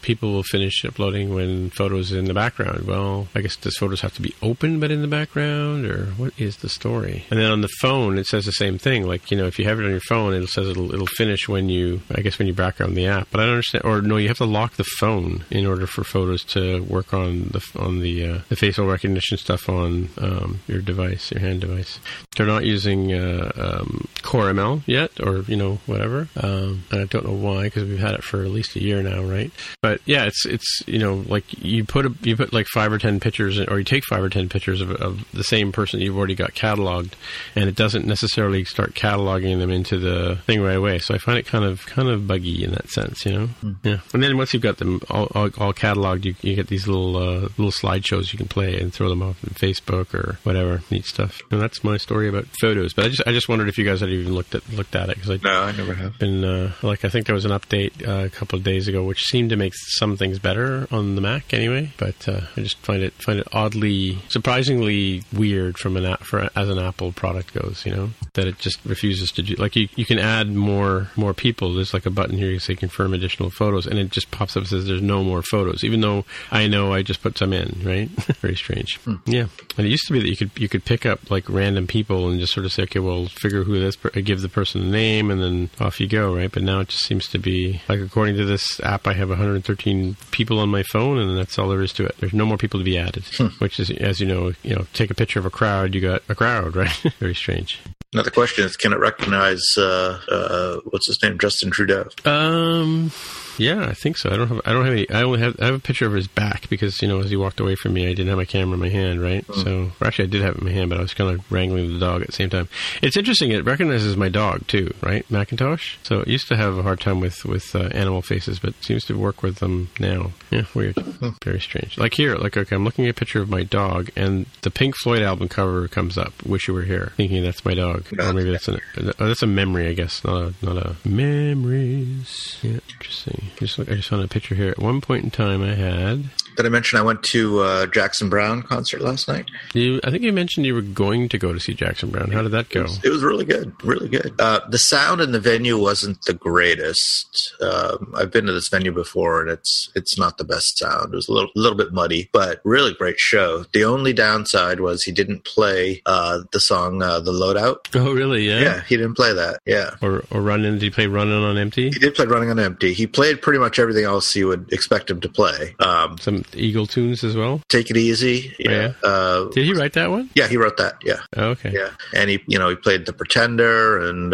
people will finish uploading when photos are in the background. Well, I guess does photos have to be open but in the background, or what is the story? And then on the phone, it says the same thing. Like, if you have it on your phone, it says it'll finish when you background the app. But I don't understand. Or no, you have to lock the phone in order for photos to work on the facial recognition stuff on your device, your hand device. They're not using Core ML yet, or whatever. And I don't know why, because we've had it for at least a year now, right? But yeah, it's like you put like 5 or 10 pictures, or you take 5 or 10 pictures of the same person that you've already got cataloged, and it doesn't necessarily start cataloging them into the thing right away. So I find it kind of buggy in that sense, Yeah. And then once you've got them all cataloged, you get these little slideshows you can play and throw them off Facebook or whatever. Neat stuff. And that's my story about photos. But I just wondered if you guys had even looked at it, because I never have. Been I think there was an update a couple of days ago which seemed to make some things better on the Mac anyway. But I just find it oddly, surprisingly weird as an Apple product goes. That it just refuses to do. Like you can add more people. There's like a button here you say confirm additional photos, and it just pops up and says there's no more photos, even though I know I just put some in. Right? Very strange. Yeah, and it used to be that you could pick up like random people and just sort of say, okay, well, figure who this give the person a name, and then off you go, right? But now it just seems to be like, according to this app, I have 113 people on my phone, and that's all there is to it. There's no more people to be added, which is, as take a picture of a crowd, you got a crowd, right? Very strange. Another question is, can it recognize what's his name, Justin Trudeau? Yeah, I think so. I don't have any. I have a picture of his back because, as he walked away from me, I didn't have my camera in my hand, right? Mm. I did have it in my hand, but I was kind of wrangling the dog at the same time. It's interesting. It recognizes my dog too, right? Macintosh. So it used to have a hard time with animal faces, but it seems to work with them now. Yeah, weird. Very strange. Like here, I'm looking at a picture of my dog, and the Pink Floyd album cover comes up. Wish You Were Here, thinking that's my dog, or maybe that's a memory, I guess. Not a memories. Yeah, interesting. I just found a picture here. At one point in time, I had Did I mention I went to a Jackson Browne concert last night? I think you mentioned you were going to go to see Jackson Browne. How did that go? It was really good, really good. The sound in the venue wasn't the greatest. I've been to this venue before, and it's not the best sound. It was a little bit muddy, but really great show. The only downside was he didn't play the song "The Loadout." Oh, really? Yeah. Yeah, he didn't play that. Yeah. Or "Running"? Did he play "Running on Empty"? He did play "Running on Empty." He played pretty much everything else you would expect him to play. Some Eagle tunes as well. "Take It Easy." Yeah. Oh, yeah. Did he write that one? Yeah, he wrote that. Yeah. Oh, okay. Yeah, and he played "The Pretender" and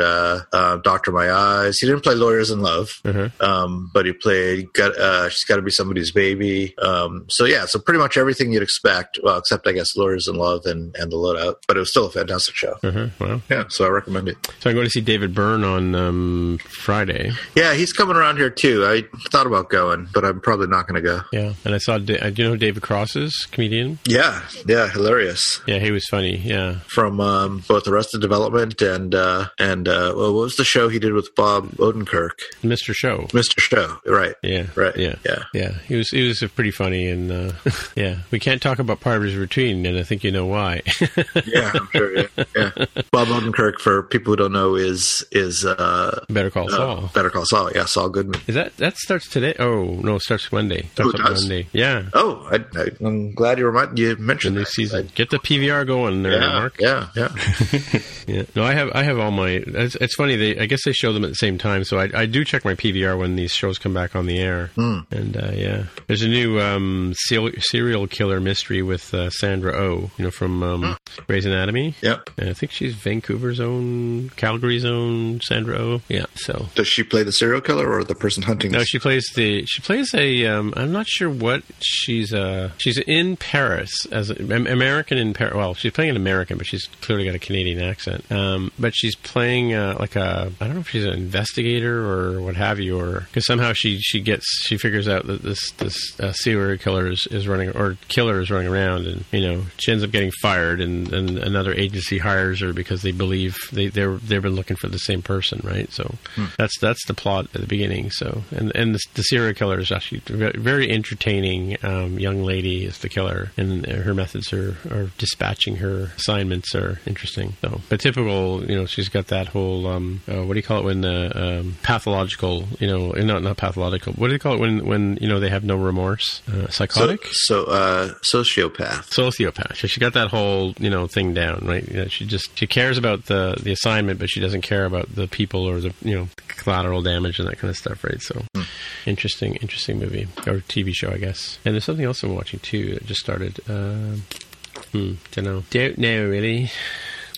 "Doctor My Eyes." He didn't play "Lawyers in Love," but he played "She's Got to Be Somebody's Baby." So pretty much everything you'd expect, well, except I guess "Lawyers in Love" and "The Loadout." But it was still a fantastic show. Uh-huh. Wow. Yeah, so I recommend it. So I'm going to see David Byrne on Friday. Yeah, he's coming around here too. I thought about going, but I'm probably not going to go. Yeah, and I saw. Do you know who David Cross is? Comedian? Yeah, hilarious. Yeah, he was funny. Yeah, from both Arrested Development and what was the show he did with Bob Odenkirk? Mr. Show. Mr. Show. Right. Yeah. Right. Yeah. Yeah. Yeah. He was pretty funny, and yeah, we can't talk about part of his routine, and I think you know why. Yeah, I'm sure. Yeah. Bob Odenkirk, for people who don't know, is Better Call Saul. Better Call Saul. Yeah, Saul Goodman. Is that starts today? Oh no, it starts Monday. Yeah. Oh, I'm glad you mentioned this season. Get the PVR going there, Mark. Yeah, yeah. Yeah. No, I have all my. It's funny. I guess they show them at the same time, so I do check my PVR when these shows come back on the air. Mm. And yeah, there's a new serial killer mystery with Sandra Oh, from Grey's Anatomy. Yep. And I think she's Vancouver's own, Calgary's own Sandra Oh. Yeah. So does she play the serial killer or the person hunting? No, she plays a. I'm not sure what she's. She's in Paris as an American in Paris. Well, she's playing an American, but she's clearly got a Canadian accent. But she's playing I don't know if she's an investigator or what have you, or because somehow she figures out that this serial killer is running around, and she ends up getting fired, and another agency hires her because they believe they've been looking for the same person, right? So that's the plot at the beginning. So and the serial killer is actually very entertaining. Young lady is the killer, and her methods are dispatching her assignments are interesting. So, but typical, she's got that whole what do you call it when the pathological, not pathological. What do you call it when they have no remorse? Psychotic. So sociopath. Sociopath. So she got that whole thing down, right? She cares about the assignment, but she doesn't care about the people or the collateral damage and that kind of stuff, right? So interesting movie or TV show, I guess. And there's something else I'm watching too that just started. Don't know really.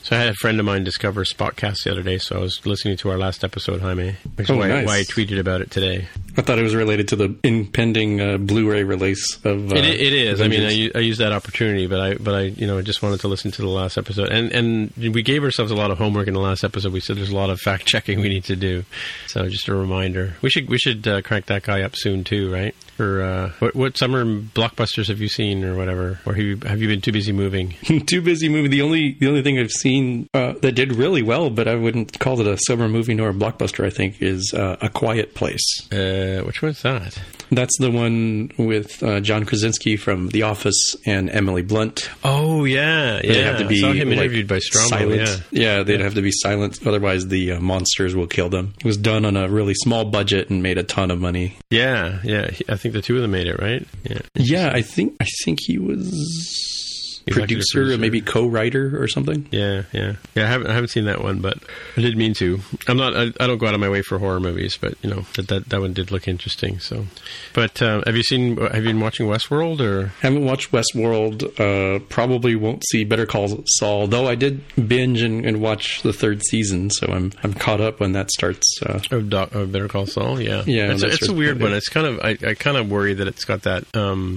So I had a friend of mine discover Spotcast the other day, so I was listening to our last episode, Jaime, which is why I tweeted about it today. I thought it was related to the impending Blu-ray release of. It is. Avengers. I used that opportunity, but I just wanted to listen to the last episode, and we gave ourselves a lot of homework in the last episode. We said there's a lot of fact checking we need to do, so just a reminder. We should crank that guy up soon too, right? Or what summer blockbusters have you seen, or whatever? Or have you been too busy moving? Too busy moving. The only thing I've seen that did really well, but I wouldn't call it a summer movie nor a blockbuster, I think, is A Quiet Place. Which one's that? That's the one with John Krasinski from The Office and Emily Blunt. Oh, yeah. Yeah. They have to be, I saw him interviewed by Strombo, silent. Yeah. Yeah, they'd have to be silent. Otherwise, the monsters will kill them. It was done on a really small budget and made a ton of money. Yeah. Yeah. I think the two of them made it, right? Yeah. Yeah. I think he was... Producer or maybe co-writer or something. Yeah. I haven't seen that one, but I did mean to. I don't go out of my way for horror movies, but that one did look interesting. So, but have you been watching Westworld or? Haven't watched Westworld. Probably won't see Better Call Saul, though. I did binge and watch the third season, so I'm caught up when that starts. Better Call Saul, yeah. Yeah, it's a weird one. It's kind of I kind of worry that it's got that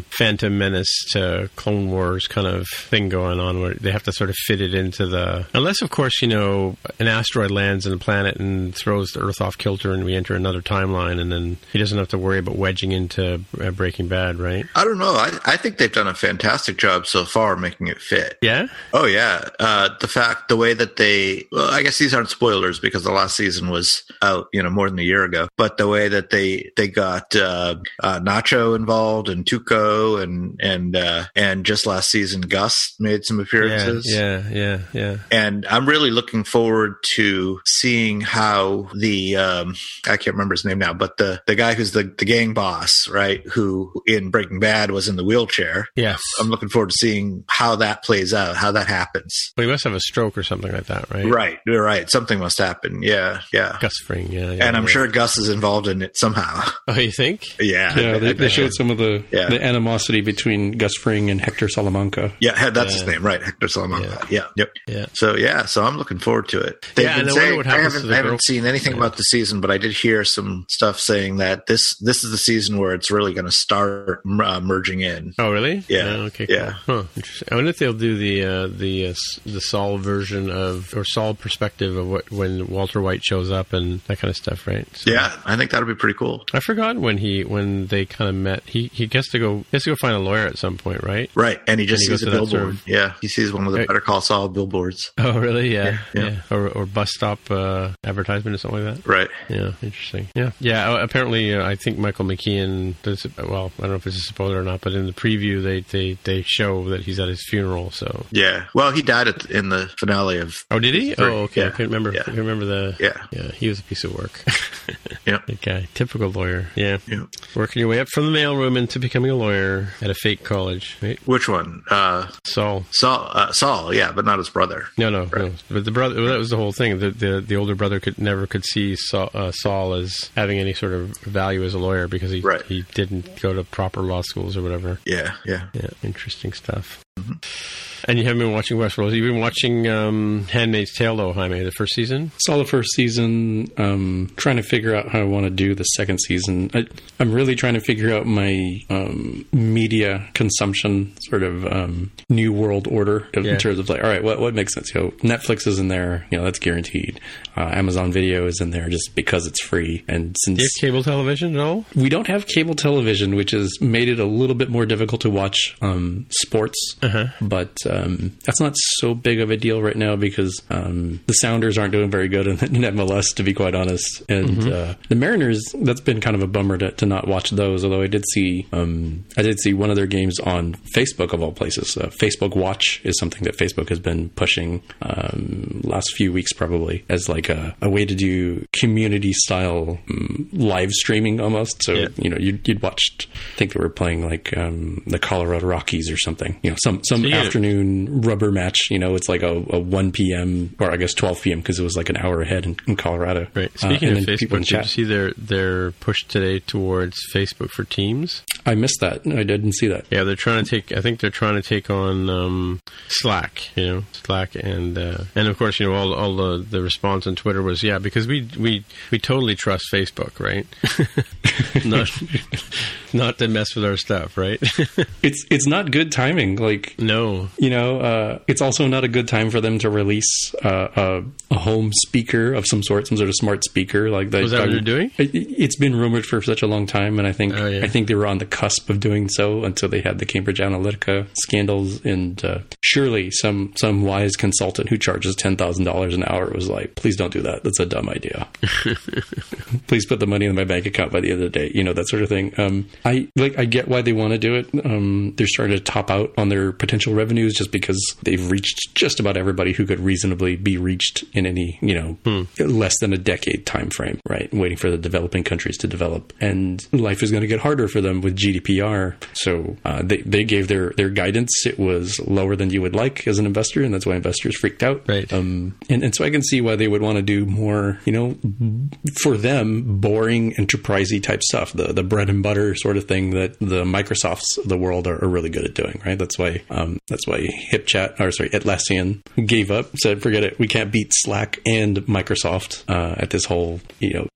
Phantom Menace to Clone Wars kind of. thing going on where they have to sort of fit it into the... Unless, of course, you know, an asteroid lands on a planet and throws the Earth off kilter and we enter another timeline, and then he doesn't have to worry about wedging into Breaking Bad, right? I don't know. I think they've done a fantastic job so far making it fit. Yeah? Oh, yeah. The way that they... Well, I guess these aren't spoilers because the last season was out, you know, more than a year ago. But the way that they got Nacho involved and Tuco and just last season Gus made some appearances. Yeah. And I'm really looking forward to seeing how the I can't remember his name now, but the guy who's the gang boss, right, who in Breaking Bad was in the wheelchair. Yes. I'm looking forward to seeing how that plays out, how that happens. Well, he must have a stroke or something like that, right? Right. You're right. Something must happen. Yeah. Gus Fring, yeah. And I'm sure Gus is involved in it somehow. Oh, you think? Yeah. Yeah, they showed some of the animosity between Gus Fring and Hector Salamanca. Yeah, that's his name, right? Hector Salamanca. Yeah. So I'm looking forward to it. I haven't seen anything about the season, but I did hear some stuff saying that this is the season where it's really going to start merging in. Oh, really? Yeah. Oh, okay. Yeah. Cool. Huh. Interesting. I wonder if they'll do the Saul version of or Saul perspective of when Walter White shows up and that kind of stuff, right? So, yeah, I think that'll be pretty cool. I forgot when they kind of met. He gets to go find a lawyer at some point, right? Right, and he sees a billboard. Sort of, he sees one of the Better Call Saul billboards. Oh, really? Yeah. Or bus stop advertisement or something like that. Right. Yeah, interesting. Yeah. Apparently, I think Michael McKean. Well, I don't know if it's a spoiler or not, but in the preview, they show that he's at his funeral. So yeah. Well, he died in the finale of. Oh, did he? Oh, okay. Yeah. I can't remember. Yeah. I remember the. Yeah. Yeah. He was a piece of work. Yeah. Okay. Typical lawyer. Yeah. Yep. Working your way up from the mailroom into becoming a lawyer at a fake college. Right? Which one? Saul. Yeah, but not his brother. No. But the brother. Well, that was the whole thing. The older brother could never see Saul as having any sort of value as a lawyer because he didn't go to proper law schools or whatever. Yeah. Interesting stuff. And you haven't been watching Westworld. You've been watching Handmaid's Tale, though, Jaime, the first season? Saw the first season. Trying to figure out how I want to do the second season. I'm really trying to figure out my media consumption sort of new world order in terms of like, all right, what makes sense? You know, Netflix is in there. You know, that's guaranteed. Amazon Video is in there just because it's free. And since do you have cable television at all? We don't have cable television, which has made it a little bit more difficult to watch sports. But that's not so big of a deal right now because the Sounders aren't doing very good in MLS, to be quite honest. And the Mariners, that's been kind of a bummer to not watch those. Although I did see one of their games on Facebook of all places. Facebook Watch is something that Facebook has been pushing last few weeks probably as like a way to do community style live streaming almost. So you know you'd watched. I think they were playing like the Colorado Rockies or something. You know some afternoon rubber match, you know, it's like a 1 p.m. or I guess 12 p.m. because it was like an hour ahead in Colorado. Right. Speaking of Facebook, did you see their push today towards Facebook for Teams? I missed that. No, I didn't see that. Yeah, they're trying to take on Slack, you know, Slack and of course, you know, all the response on Twitter was, because we totally trust Facebook, right? not to mess with our stuff, right? It's not good timing. Like, no, you know, it's also not a good time for them to release a home speaker of some sort of smart speaker. Like that. Was that what they're doing? It's been rumored for such a long time, and I think they were on the cusp of doing so until they had the Cambridge Analytica scandals. And surely some wise consultant who charges $10,000 an hour was like, please don't do that. That's a dumb idea. Please put the money in my bank account by the end of the day. You know, that sort of thing. I get why they want to do it. They're starting to top out on their potential revenues just because they've reached just about everybody who could reasonably be reached in any, you know, less than a decade time frame, right? Waiting for the developing countries to develop. And life is going to get harder for them with GDPR. So they gave their guidance. It was lower than you would like as an investor, and that's why investors freaked out. Right. And so I can see why they would want to do more, you know, for them, boring enterprisey type stuff, the bread and butter sort of thing that the Microsofts of the world are really good at doing, right? That's why way. That's why Atlassian gave up, said, forget it. We can't beat Slack and Microsoft at this whole,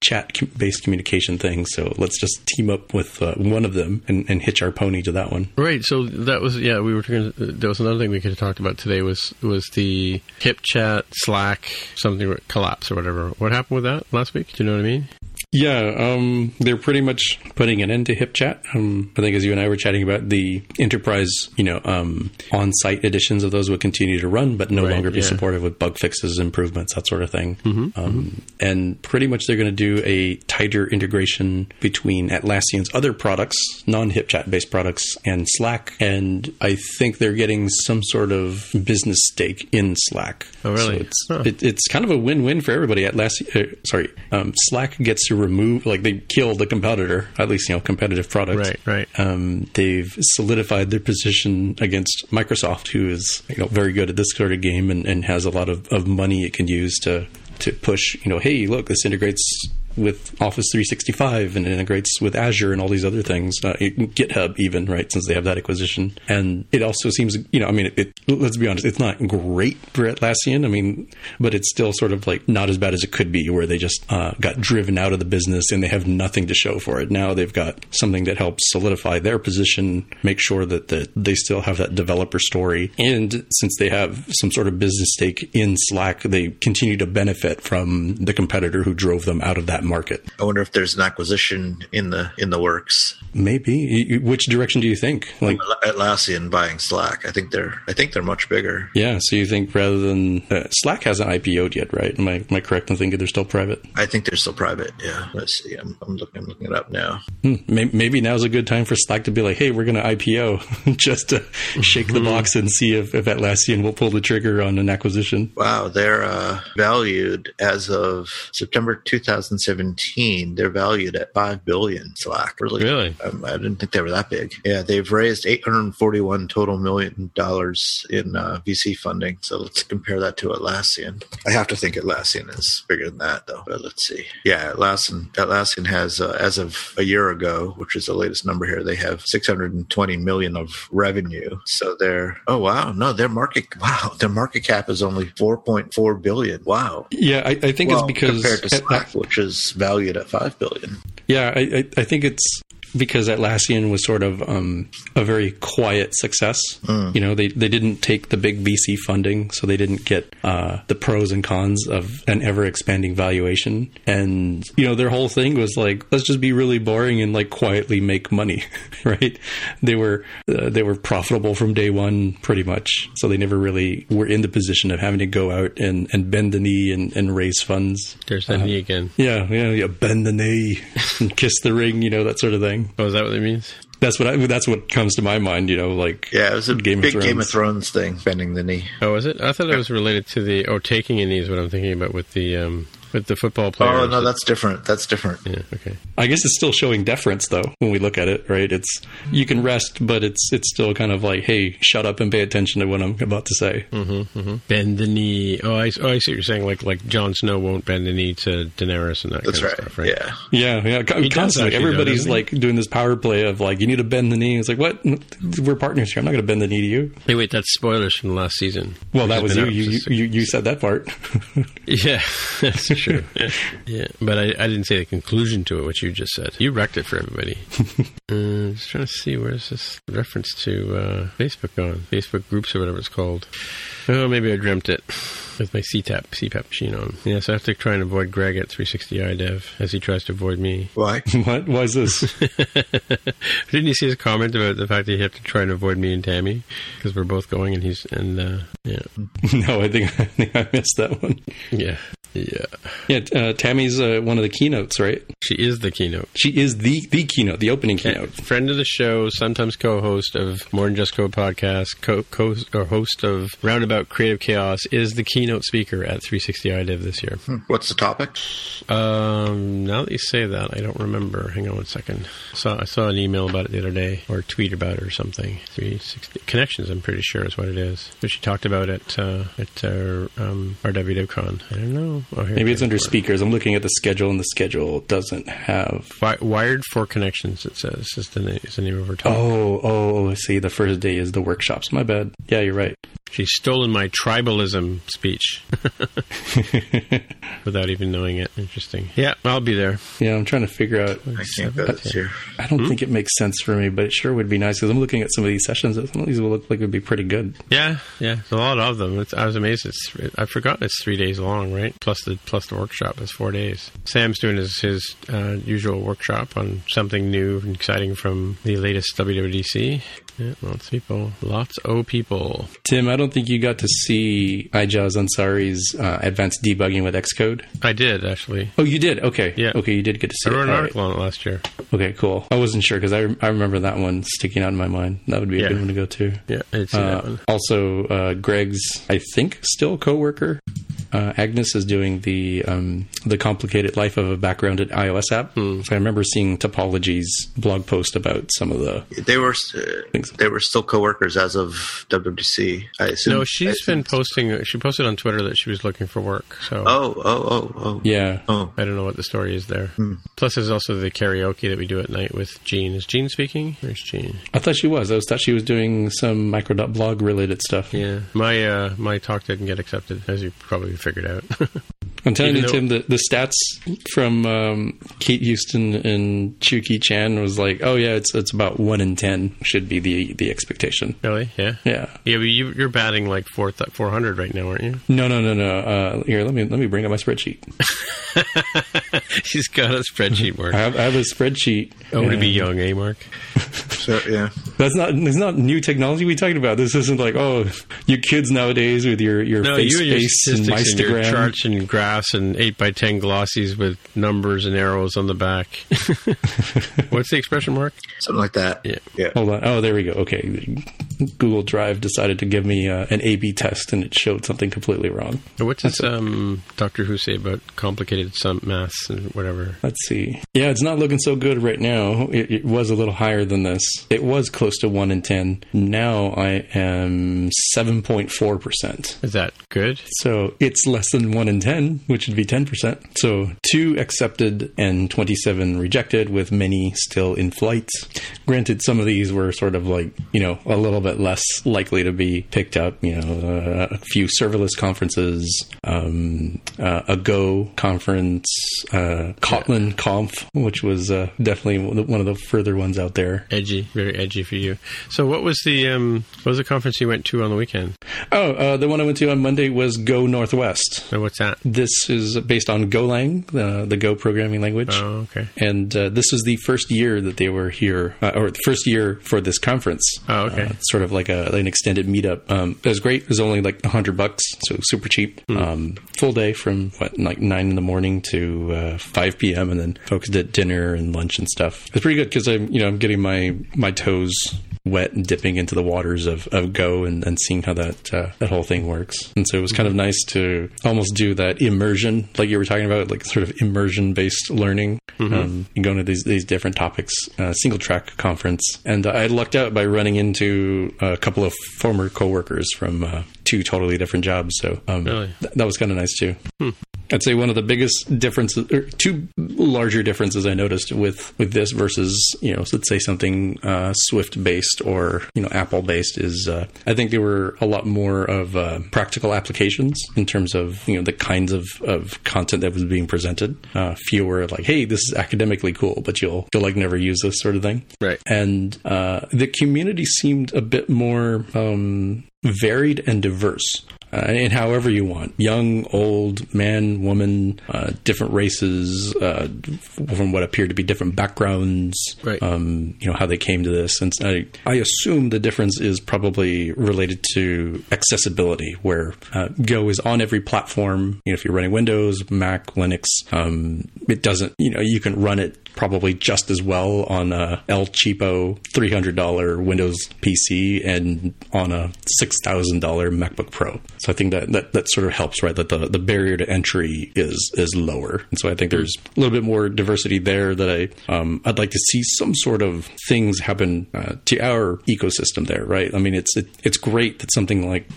chat-based communication thing. So let's just team up with one of them and hitch our pony to that one. Right. So that was, there was another thing we could have talked about today was the HipChat, Slack, something collapse or whatever. What happened with that last week? Do you know what I mean? Yeah, they're pretty much putting an end to HipChat. I think as you and I were chatting about, the enterprise, on-site editions of those would continue to run, but no longer be supported with bug fixes, improvements, that sort of thing. Mm-hmm. And pretty much they're going to do a tighter integration between Atlassian's other products, non-HipChat-based products, and Slack. And I think they're getting some sort of business stake in Slack. Oh, really? So it's kind of a win-win for everybody. Slack gets to remove, they killed the competitor, at least, competitive products. Right. They've solidified their position against Microsoft, who is, very good at this sort of game and has a lot of money it can use to push, hey, look, this integrates with Office 365 and integrates with Azure and all these other things, GitHub even, right, since they have that acquisition. And it also seems, let's be honest, it's not great for Atlassian, but it's still sort of not as bad as it could be, where they just got driven out of the business and they have nothing to show for it. Now they've got something that helps solidify their position, make sure that they still have that developer story. And since they have some sort of business stake in Slack, they continue to benefit from the competitor who drove them out of that market. I wonder if there's an acquisition in the works. Maybe. Which direction do you think? Atlassian buying Slack. I think they're much bigger. Yeah. So you think rather than Slack hasn't IPO'd yet, right? Am I correct in thinking they're still private? I think they're still private. Yeah. Let's see. I'm looking it up now. Maybe now's a good time for Slack to be like, hey, we're going to IPO just to shake the box and see if Atlassian will pull the trigger on an acquisition. Wow. They're valued as of September 2017. They're valued at $5 billion. Slack, really? I didn't think they were that big. Yeah, they've raised $841 million total in VC funding. So let's compare that to Atlassian. I have to think Atlassian is bigger than that, though. But let's see. Yeah, Atlassian has, as of a year ago, which is the latest number here, they have $620 million of revenue. So their market cap is only $4.4 billion. Wow. Yeah, I think it's because compared to Slack, which is valued at $5 billion. Yeah, I think it's because Atlassian was sort of a very quiet success. Mm. They didn't take the big VC funding, so they didn't get the pros and cons of an ever-expanding valuation. And, their whole thing was let's just be really boring and quietly make money, right? They were profitable from day one, pretty much. So they never really were in the position of having to go out and bend the knee and raise funds. There's that knee again. Yeah, bend the knee and kiss the ring, that sort of thing. Oh, is that what it means? That's what comes to my mind, Yeah, it was a big Game of Thrones thing, bending the knee. Oh, is it? I thought it was related to taking a knee is what I'm thinking about with the... With the football player. Oh, no, that's different. That's different. Yeah, okay. I guess it's still showing deference, though, when we look at it, right? It's, you can rest, but it's still kind of hey, shut up and pay attention to what I'm about to say. Mm-hmm, mm-hmm. Bend the knee. I see what you're saying. Like Jon Snow won't bend the knee to Daenerys and that's kind of stuff, right? Yeah. Constantly. Everybody's, doing this power play of, you need to bend the knee. It's like, what? We're partners here. I'm not going to bend the knee to you. Hey, wait, that's spoilers from the last season. Well, that was you. You said that part. Yeah. Sure. Yeah. But I didn't say the conclusion to it, which you just said. You wrecked it for everybody. I'm just trying to see, where's this reference to Facebook groups or whatever it's called. Oh, maybe I dreamt it with my CPAP machine on. Yeah, so I have to try and avoid Greg at 360iDev as he tries to avoid me. Why? What? Why is this? Didn't you see his comment about the fact that he had to try and avoid me and Tammy because we're both going and he's... No, I think I missed that one. Yeah. Yeah. Yeah. Tammy's one of the keynotes, right? She is the keynote. She is the keynote, the opening keynote. Friend of the show, sometimes co-host of More Than Just Code podcast, or host of Roundabout Creative Chaos, is the keynote speaker at 360iDev this year. What's the topic? Now that you say that, I don't remember. Hang on one second. I saw an email about it the other day, or a tweet about it or something. 360 Connections, I'm pretty sure is what it is. But she talked about it at RWDevCon. I don't know. Oh, maybe it's under speakers. I'm looking at the schedule, and the schedule doesn't have... Wired for connections, it says, is the name of her talk. Oh, see, the first day is the workshops. My bad. Yeah, you're right. She's stolen my tribalism speech without even knowing it. Interesting. Yeah, I'll be there. Yeah, I'm trying to figure out... I can't go this year. I don't think it makes sense for me, but it sure would be nice, because I'm looking at some of these sessions. Some of these will look like it would be pretty good. Yeah. There's a lot of them. I was amazed. I forgot it's 3 days long, right? Plus the workshop is 4 days. Sam's doing his usual workshop on something new and exciting from the latest WWDC. Yeah, lots of people. Tim, I don't think you got to see Ijaz Ansari's advanced debugging with Xcode. I did, actually. Oh, you did? Okay. Yeah. Okay, you did get to see it. I wrote an article on it last year. Okay, cool. I wasn't sure, because I remember that one sticking out in my mind. That would be a good one to go to. Yeah, it's that one. Also, Greg's, I think, still coworker. Agnes is doing the complicated life of a backgrounded iOS app. I remember seeing Topology's blog post about some of the... They were still coworkers as of WWDC, I assume. No, she's been posting... She posted on Twitter that she was looking for work. So oh. Yeah. Oh. I don't know what the story is there. Plus, there's also the karaoke that we do at night with Jean. Is Jean speaking? Where's Jean? I thought she was. I thought she was doing some micro.blog related stuff. Yeah. My talk didn't get accepted, as you probably figured out. I'm telling you, Tim, the stats from Kate Houston and Chuki Chan was like, oh yeah, it's about 1 in 10 should be the expectation. Really? Yeah. Yeah. Yeah, but you're batting like 400 right now, aren't you? No. Here, let me bring up my spreadsheet. She's got a spreadsheet, Mark. I have a spreadsheet. Oh, to be young, Mark? So yeah, it's not new technology we're talking about. This isn't like, oh, you kids nowadays with your face and your Instagram charts and graphs and 8x10 glossies with numbers and arrows on the back. What's the expression, Mark? Something like that. Yeah. Hold on. Oh, there we go. Okay. Google Drive decided to give me an A/B test, and it showed something completely wrong. What does Dr. Who say about complicated sum maths and whatever? Let's see. Yeah, it's not looking so good right now. It was a little higher than this. It was close to 1 in 10. Now I am 7.4%. Is that good? So it's less than 1 in 10, which would be 10%. So 2 accepted and 27 rejected, with many still in flight. Granted, some of these were sort of like, a little bit less likely to be picked up. A few serverless conferences, a Go conference, Kotlin Conf, which was definitely one of the further ones out there. Edgy, very edgy for you. So what was the conference you went to on the weekend? Oh, the one I went to on Monday was Go Northwest. So what's that? This is based on Golang, the Go programming language. Oh, okay. And this was the first year that they were here, or the first year for this conference. Oh, okay. Sort of like an extended meetup. It was great. It was only like $100, so super cheap. Full day from 9 in the morning to 5 p.m. and then folks did dinner and lunch and stuff. It's pretty good because I'm getting my toes wet and dipping into the waters of Go and seeing how that whole thing works. And so it was kind of nice to almost do that immersion, like you were talking about, like sort of immersion-based learning, and going to these different topics, single-track conference. And I lucked out by running into a couple of former coworkers from two totally different jobs. So really? that was kind of nice too. I'd say one of the biggest differences, or two larger differences I noticed with this versus, let's say something Swift-based or, Apple-based is, I think there were a lot more of practical applications in terms of, the kinds of content that was being presented. Fewer like, hey, this is academically cool, but you'll like never use this sort of thing. Right. And the community seemed a bit more varied and diverse. And however you want, young, old, man, woman, different races, from what appear to be different backgrounds, right. How they came to this. And I assume the difference is probably related to accessibility, where Go is on every platform. If you're running Windows, Mac, Linux, it doesn't, you can run it probably just as well on a El Cheapo $300 Windows PC and on a $6,000 MacBook Pro. So I think that sort of helps, right? That the barrier to entry is lower. And so I think there's a little bit more diversity there that I'd like to see some sort of things happen to our ecosystem there, right? I mean, it's great that something like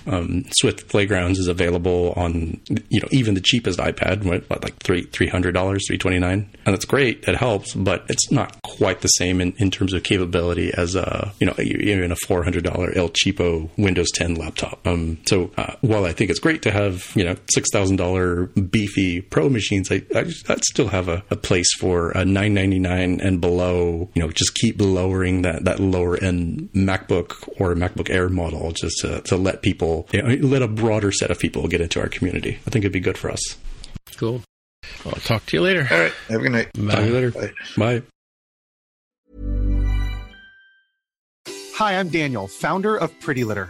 Swift Playgrounds is available on, you know, even the cheapest iPad, right? Like $300, $329. And that's great. It helps, but it's not quite the same in terms of capability as even a $400 El Cheapo Windows 10 laptop. So while I think it's great to have, you know, $6,000 beefy Pro machines, I'd still have a place for a $999 and below. You know, just keep lowering that lower end MacBook or MacBook Air model just to let people, you know, let a broader set of people get into our community. I think it'd be good for us. Cool. I'll talk to you later. All right. Have a good night. Bye. Talk to you later. Bye. Bye. Hi, I'm Daniel, founder of Pretty Litter.